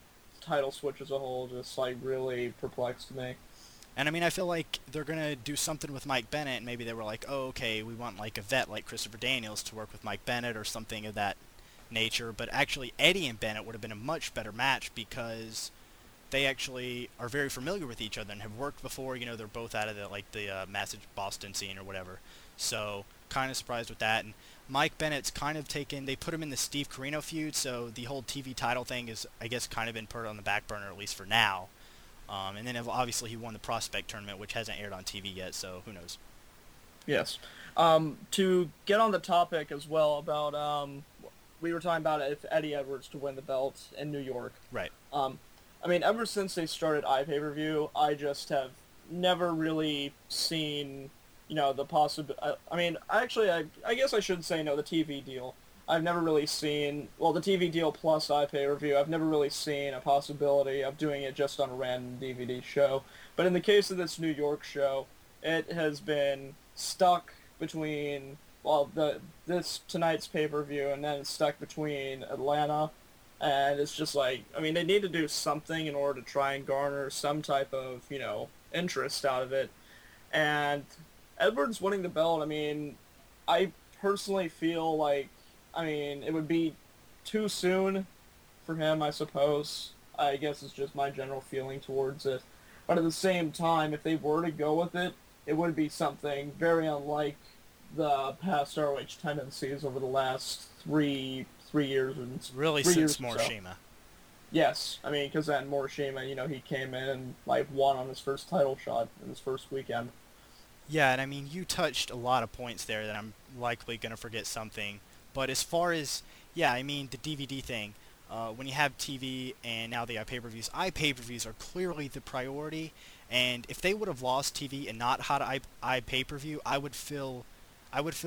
title switch as a whole just, like, really perplexed me. And, I mean, I feel like they're going to do something with Mike Bennett, and maybe they were like, oh, okay, we want, like, a vet like Christopher Daniels to work with Mike Bennett or something of that nature. But actually, Eddie and Bennett would have been a much better match because they actually are very familiar with each other and have worked before. You know, they're both out of the, like, the Boston scene or whatever. So, kind of surprised with that. And Mike Bennett's kind of taken, they put him in the Steve Corino feud, so the whole TV title thing is, I guess, kind of been put on the back burner, at least for now. And then obviously he won the Prospect Tournament, which hasn't aired on TV yet, so who knows. Yes. To get on the topic as well about, we were talking about if Eddie Edwards to win the belt in New York. Right. I mean, ever since they started iPay-Per-View, I just have never really seen, you know, the possibility. I mean, actually, I guess I should say, no, the TV deal. I've never really seen, well, the TV deal plus iPay-Per-View, I've never really seen a possibility of doing it just on a random DVD show. But in the case of this New York show, it has been stuck between, well, this tonight's pay-per-view, and then it's stuck between Atlanta, and it's just like, I mean, they need to do something in order to try and garner some type of, you know, interest out of it. And Edwards winning the belt, I mean, I personally feel like, I mean, it would be too soon for him, I suppose. I guess it's just my general feeling towards it. But at the same time, if they were to go with it, it would be something very unlike the past ROH tendencies over the last three years. And really three since years Morishima. So. Yes, I mean, because then Morishima, you know, he came in and, like, won on his first title shot in his first weekend. Yeah, and I mean, you touched a lot of points there that I'm likely going to forget something. But as far as, yeah, I mean, the DVD thing, when you have TV and now the iPay-per-views are clearly the priority. And if they would have lost TV and not had iPay-per-view, I would feel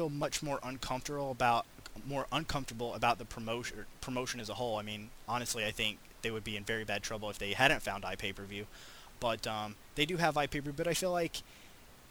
much more uncomfortable about the promotion as a whole. I mean, honestly, I think they would be in very bad trouble if they hadn't found iPay-per-view. But they do have iPay-per-view, but I feel like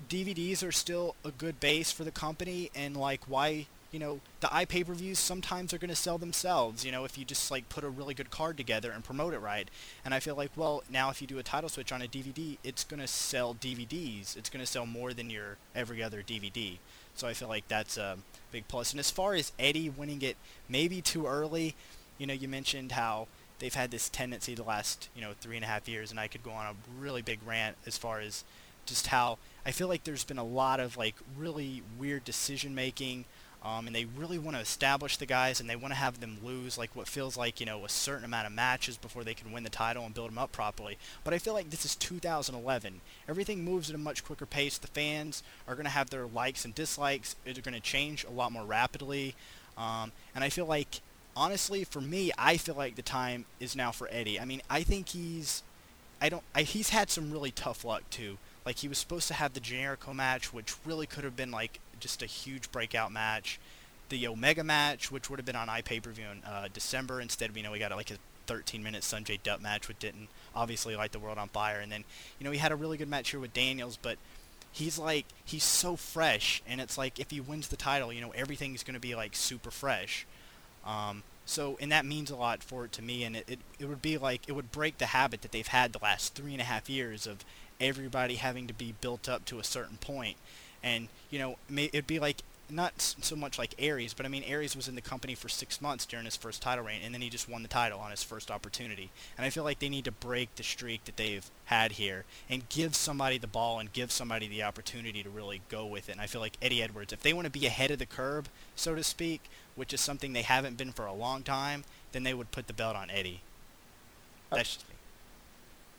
DVDs are still a good base for the company, and, like, why... You know, the iPay-per-views sometimes are going to sell themselves, you know, if you just, like, put a really good card together and promote it right. And I feel like, well, now if you do a title switch on a DVD, it's going to sell DVDs. It's going to sell more than your every other DVD. So I feel like that's a big plus. And as far as Eddie winning it maybe too early, you know, you mentioned how they've had this tendency the last, you know, 3.5 years, and I could go on a really big rant as far as just how I feel like there's been a lot of, like, really weird decision-making. And they really want to establish the guys, and they want to have them lose, like, what feels like, you know, a certain amount of matches before they can win the title and build them up properly. But I feel like this is 2011. Everything moves at a much quicker pace. The fans are going to have their likes and dislikes. It's going to change a lot more rapidly. And I feel like, honestly, for me, I feel like the time is now for Eddie. I mean, I think he's had some really tough luck, too. Like, he was supposed to have the Generico match, which really could have been, like, just a huge breakout match. the Omega match, which would have been on iPay-per-view in December. Instead, we know we got like a 13-minute Sanjay Dutt match, which didn't obviously light the world on fire. And then, you know, he had a really good match here with Daniels, but he's like, he's so fresh, and it's like if he wins the title, you know, everything's going to be like super fresh. So, and that means a lot for it to me, and it would be like, it would break the habit that they've had the last 3.5 years of everybody having to be built up to a certain point. And, you know, it'd be like, not so much like Aries, but I mean, Aries was in the company for 6 months during his first title reign, and then he just won the title on his first opportunity. And I feel like they need to break the streak that they've had here and give somebody the ball and give somebody the opportunity to really go with it. And I feel like Eddie Edwards, if they want to be ahead of the curve, so to speak, which is something they haven't been for a long time, then they would put the belt on Eddie. That's just me.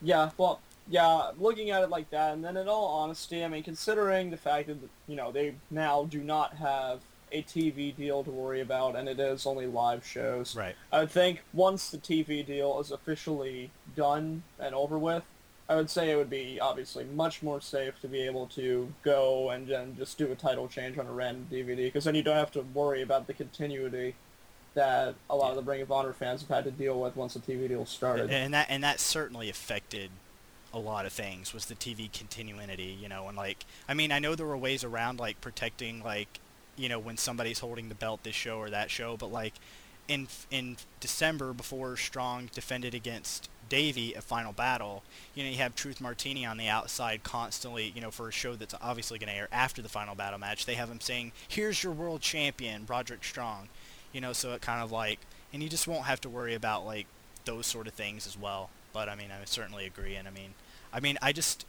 Yeah, well, yeah, looking at it like that, and then in all honesty, I mean, considering the fact that, you know, they now do not have a TV deal to worry about, and it is only live shows, right? I would think once the TV deal is officially done and over with, I would say it would be obviously much more safe to be able to go and then just do a title change on a random DVD, because then you don't have to worry about the continuity that a lot of the Ring of Honor fans have had to deal with once the TV deal started. And that certainly affected a lot of things, was the TV continuity, you know, and like, I mean, I know there were ways around, like, protecting, like, you know, when somebody's holding the belt this show or that show, but like, in December, before Strong defended against Davy at Final Battle, you know, you have Truth Martini on the outside constantly, you know, for a show that's obviously going to air after the Final Battle match, they have him saying, "Here's your world champion, Roderick Strong," you know, so it kind of like, and you just won't have to worry about, like, those sort of things as well. But I mean, I certainly agree, and I mean, I just,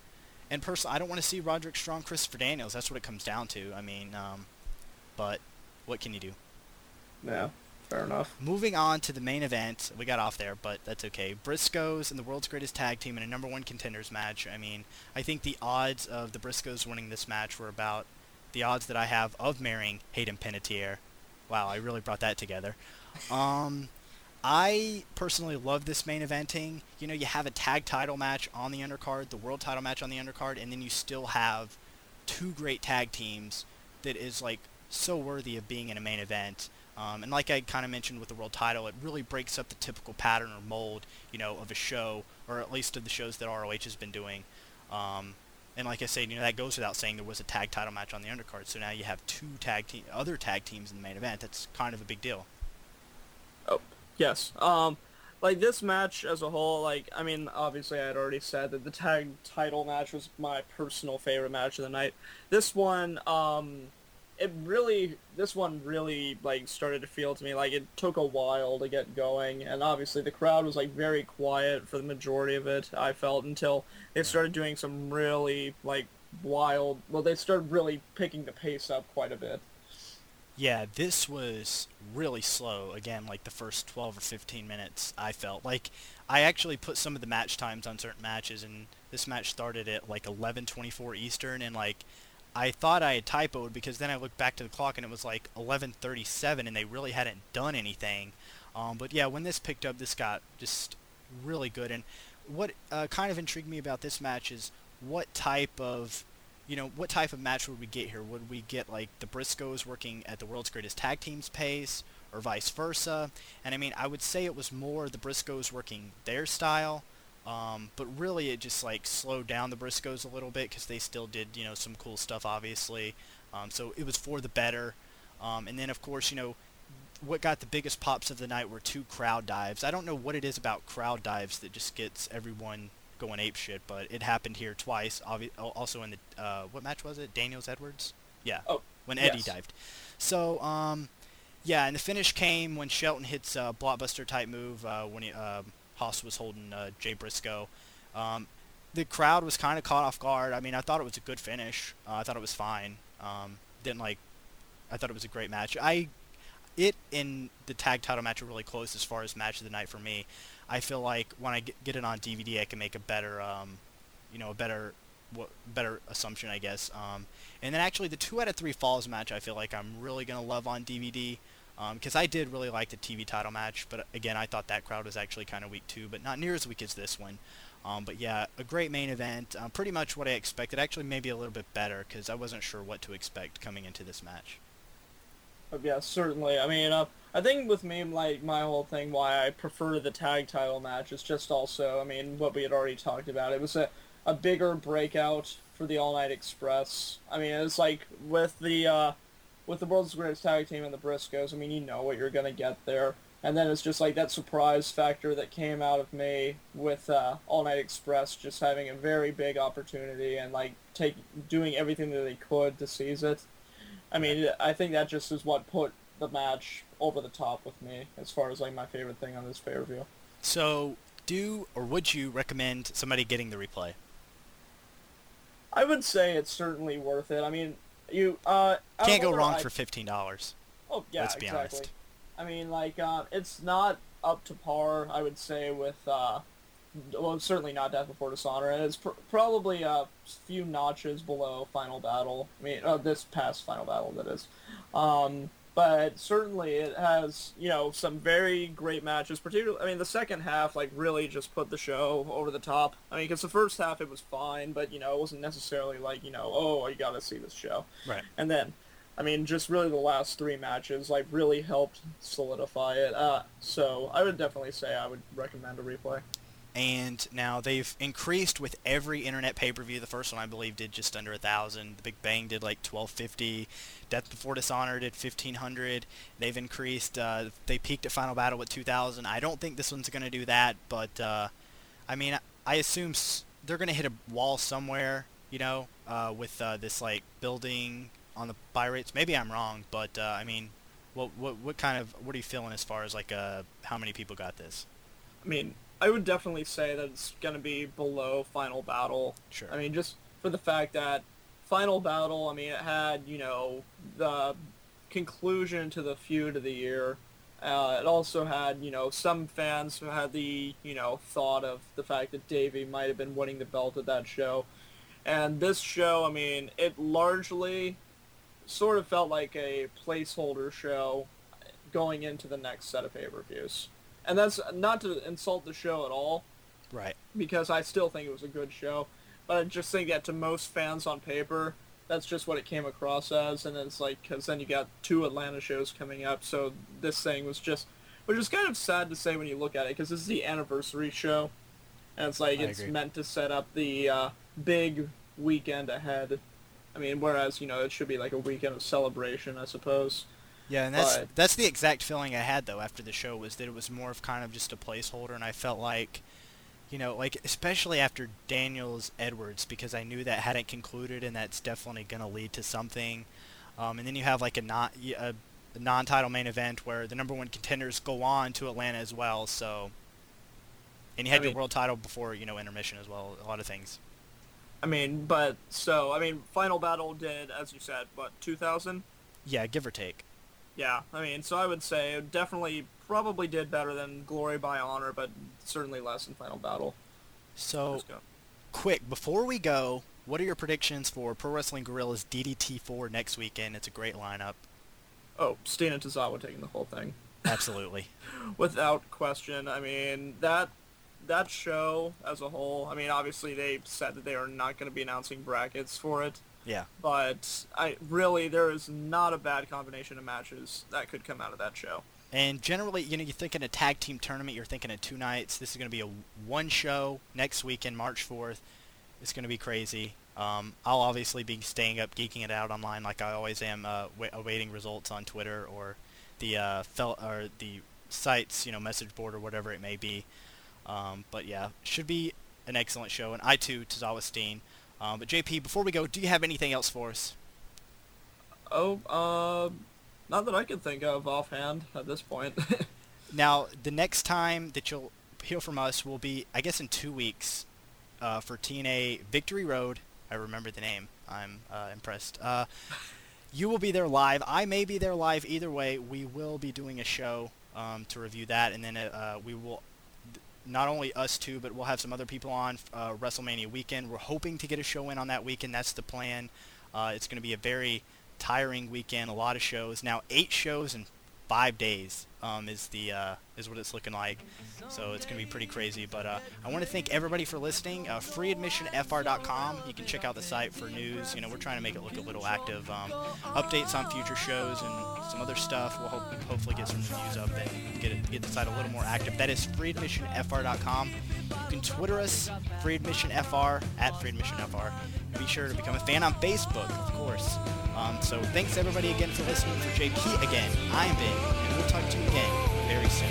and personally, I don't want to see Roderick Strong, Christopher Daniels. That's what it comes down to. I mean, but what can you do? Yeah, fair enough. Moving on to the main event, we got off there, but that's okay. Briscoes and the World's Greatest Tag Team in a number 1 contenders match. I mean, I think the odds of the Briscoes winning this match were about the odds that I have of marrying Hayden Panettiere. Wow, I really brought that together. I personally love this main eventing. You know, you have a tag title match on the undercard, the world title match on the undercard, and then you still have 2 great tag teams that is, like, so worthy of being in a main event. And like I kind of mentioned with the world title, it really breaks up the typical pattern or mold, you know, of a show, or at least of the shows that ROH has been doing. And like I said, you know, that goes without saying, there was a tag title match on the undercard, so now you have 2 other tag teams in the main event. That's kind of a big deal. Oh, yes. Like, this match as a whole, like, I mean, obviously I had already said that the tag title match was my personal favorite match of the night. This one, this one really, like, started to feel to me, like, it took a while to get going, and obviously the crowd was, like, very quiet for the majority of it, I felt, until they started doing some really, like, wild, well, they started really picking the pace up quite a bit. Yeah, this was really slow. Again, like the first 12 or 15 minutes, I felt. Like, I actually put some of the match times on certain matches, and this match started at, like, 11:24 Eastern, and, like, I thought I had typoed, because then I looked back to the clock, and it was, like, 11:37, and they really hadn't done anything. But, yeah, when this picked up, this got just really good. And what kind of intrigued me about this match is what type of match would we get here? Would we get, like, the Briscoes working at the World's Greatest Tag Team's pace, or vice versa? And, I mean, I would say it was more the Briscoes working their style, but really it just, like, slowed down the Briscoes a little bit, because they still did, you know, some cool stuff, obviously. So it was for the better. And then, of course, you know, what got the biggest pops of the night were 2 crowd dives. I don't know what it is about crowd dives that just gets everyone going ape shit, but it happened here twice. Also in the what match was it? Daniels Edwards? Yeah. Oh, when Eddie dived. So yeah, and the finish came when Shelton hits a blockbuster type move when he, Haas was holding Jay Briscoe. The crowd was kind of caught off guard. I mean, I thought it was a good finish. I thought it was fine. I thought it was a great match. It and the tag title match are really close as far as match of the night for me. I feel like when I get it on DVD, I can make a better, better assumption, I guess. And then actually the 2 out of 3 falls match, I feel like I'm really gonna love on DVD, because I did really like the TV title match, but again, I thought that crowd was actually kind of weak too, but not near as weak as this one. But yeah, a great main event, pretty much what I expected. Actually, maybe a little bit better, because I wasn't sure what to expect coming into this match. Yeah, certainly. I mean, I think with me, like, my whole thing, why I prefer the tag title match is just also, I mean, what we had already talked about. It was a bigger breakout for the All-Night Express. I mean, it's like, with the World's Greatest Tag Team and the Briscoes, I mean, you know what you're going to get there. And then it's just, like, that surprise factor that came out of me with All-Night Express just having a very big opportunity and, like, doing everything that they could to seize it. I mean, I think that just is what put the match over the top with me as far as, like, my favorite thing on this pay-per-view. So, would you recommend somebody getting the replay? I would say it's certainly worth it. I mean, you... can't go wrong for $15. Oh, yeah, let's be exactly. Honest. I mean, like, it's not up to par, I would say, with, well, certainly not Death Before Dishonor, and it's probably a few notches below Final Battle. I mean, this past Final Battle, that is. But certainly it has, you know, some very great matches, particularly, I mean, the second half, like, really just put the show over the top. I mean, because the first half, it was fine, but, you know, it wasn't necessarily like, you know, oh, you gotta see this show. Right. And then... I mean, just really the last three matches, like, really helped solidify it. So I would definitely say I would recommend a replay. And now they've increased with every internet pay-per-view. The first one, I believe, did just under 1,000. The Big Bang did, like, 1,250. Death Before Dishonor did 1,500. They've increased. They peaked at Final Battle with 2,000. I don't think this one's going to do that, but, I mean, I assume they're going to hit a wall somewhere, you know, with this, like, building... on the buy rates. Maybe I'm wrong, but I mean, what are you feeling as far as like how many people got this? I mean, I would definitely say that it's going to be below Final Battle. Sure. I mean, just for the fact that Final Battle, I mean, it had, you know, the conclusion to the feud of the year. It also had, you know, some fans who had the, you know, thought of the fact that Davey might have been winning the belt at that show. And this show, I mean, it largely sort of felt like a placeholder show going into the next set of pay-per-views. And that's not to insult the show at all. Right. Because I still think it was a good show. But I just think that to most fans on paper, that's just what it came across as. And it's like, because then you got two Atlanta shows coming up, so this thing was just... Which is kind of sad to say when you look at it, because this is the anniversary show. And it's like, it's meant to set up the big weekend ahead. I mean, whereas, you know, it should be like a weekend of celebration, I suppose. Yeah, and that's the exact feeling I had, though, after the show, was that it was more of kind of just a placeholder, and I felt like, you know, like, especially after Daniels-Edwards, because I knew that hadn't concluded, and that's definitely going to lead to something. And then you have, like, a non-title main event where the number one contenders go on to Atlanta as well, so... And you had your world title before, you know, intermission as well, a lot of things. I mean, but, so, I mean, Final Battle did, as you said, what, 2,000? Yeah, give or take. Yeah, I mean, so I would say it definitely probably did better than Glory by Honor, but certainly less than Final Battle. So, quick, before we go, what are your predictions for Pro Wrestling Guerrillas DDT4 next weekend? It's a great lineup. Oh, Steen Tozawa taking the whole thing. Absolutely. Without question. I mean, that show as a whole, I mean, obviously they said that they are not going to be announcing brackets for it. Yeah. But there is not a bad combination of matches that could come out of that show. And generally, you know, you think in a tag team tournament, you're thinking of two nights. This is going to be a one show next weekend, March 4th. It's going to be crazy. I'll obviously be staying up, geeking it out online like I always am, awaiting results on Twitter or the site's, you know, message board or whatever it may be. But yeah, should be an excellent show, and I too, Tozawa Steen. But JP, before we go, do you have anything else for us? Oh, not that I can think of offhand at this point. Now, the next time that you'll hear from us will be, I guess, in 2 weeks, for TNA Victory Road. I remember the name. I'm impressed. You will be there live. I may be there live. Either way, we will be doing a show to review that, and then we will. Not only us two, but we'll have some other people on WrestleMania weekend. We're hoping to get a show in on that weekend. That's the plan. It's going to be a very tiring weekend, a lot of shows. Now 8 shows in 5 days is what it's looking like. So it's going to be pretty crazy. But I want to thank everybody for listening. FreeAdmissionFR.com. You can check out the site for news. You know, we're trying to make it look a little active. Updates on future shows and some other stuff. We'll hopefully get some reviews up and get the site a little more active. That is FreeAdmissionFR.com. You can Twitter us, FreeAdmissionFR, at FreeAdmissionFR. Be sure to become a fan on Facebook, of course. So thanks everybody again for listening. For JP again, I'm Ben, and we'll talk to you again very soon.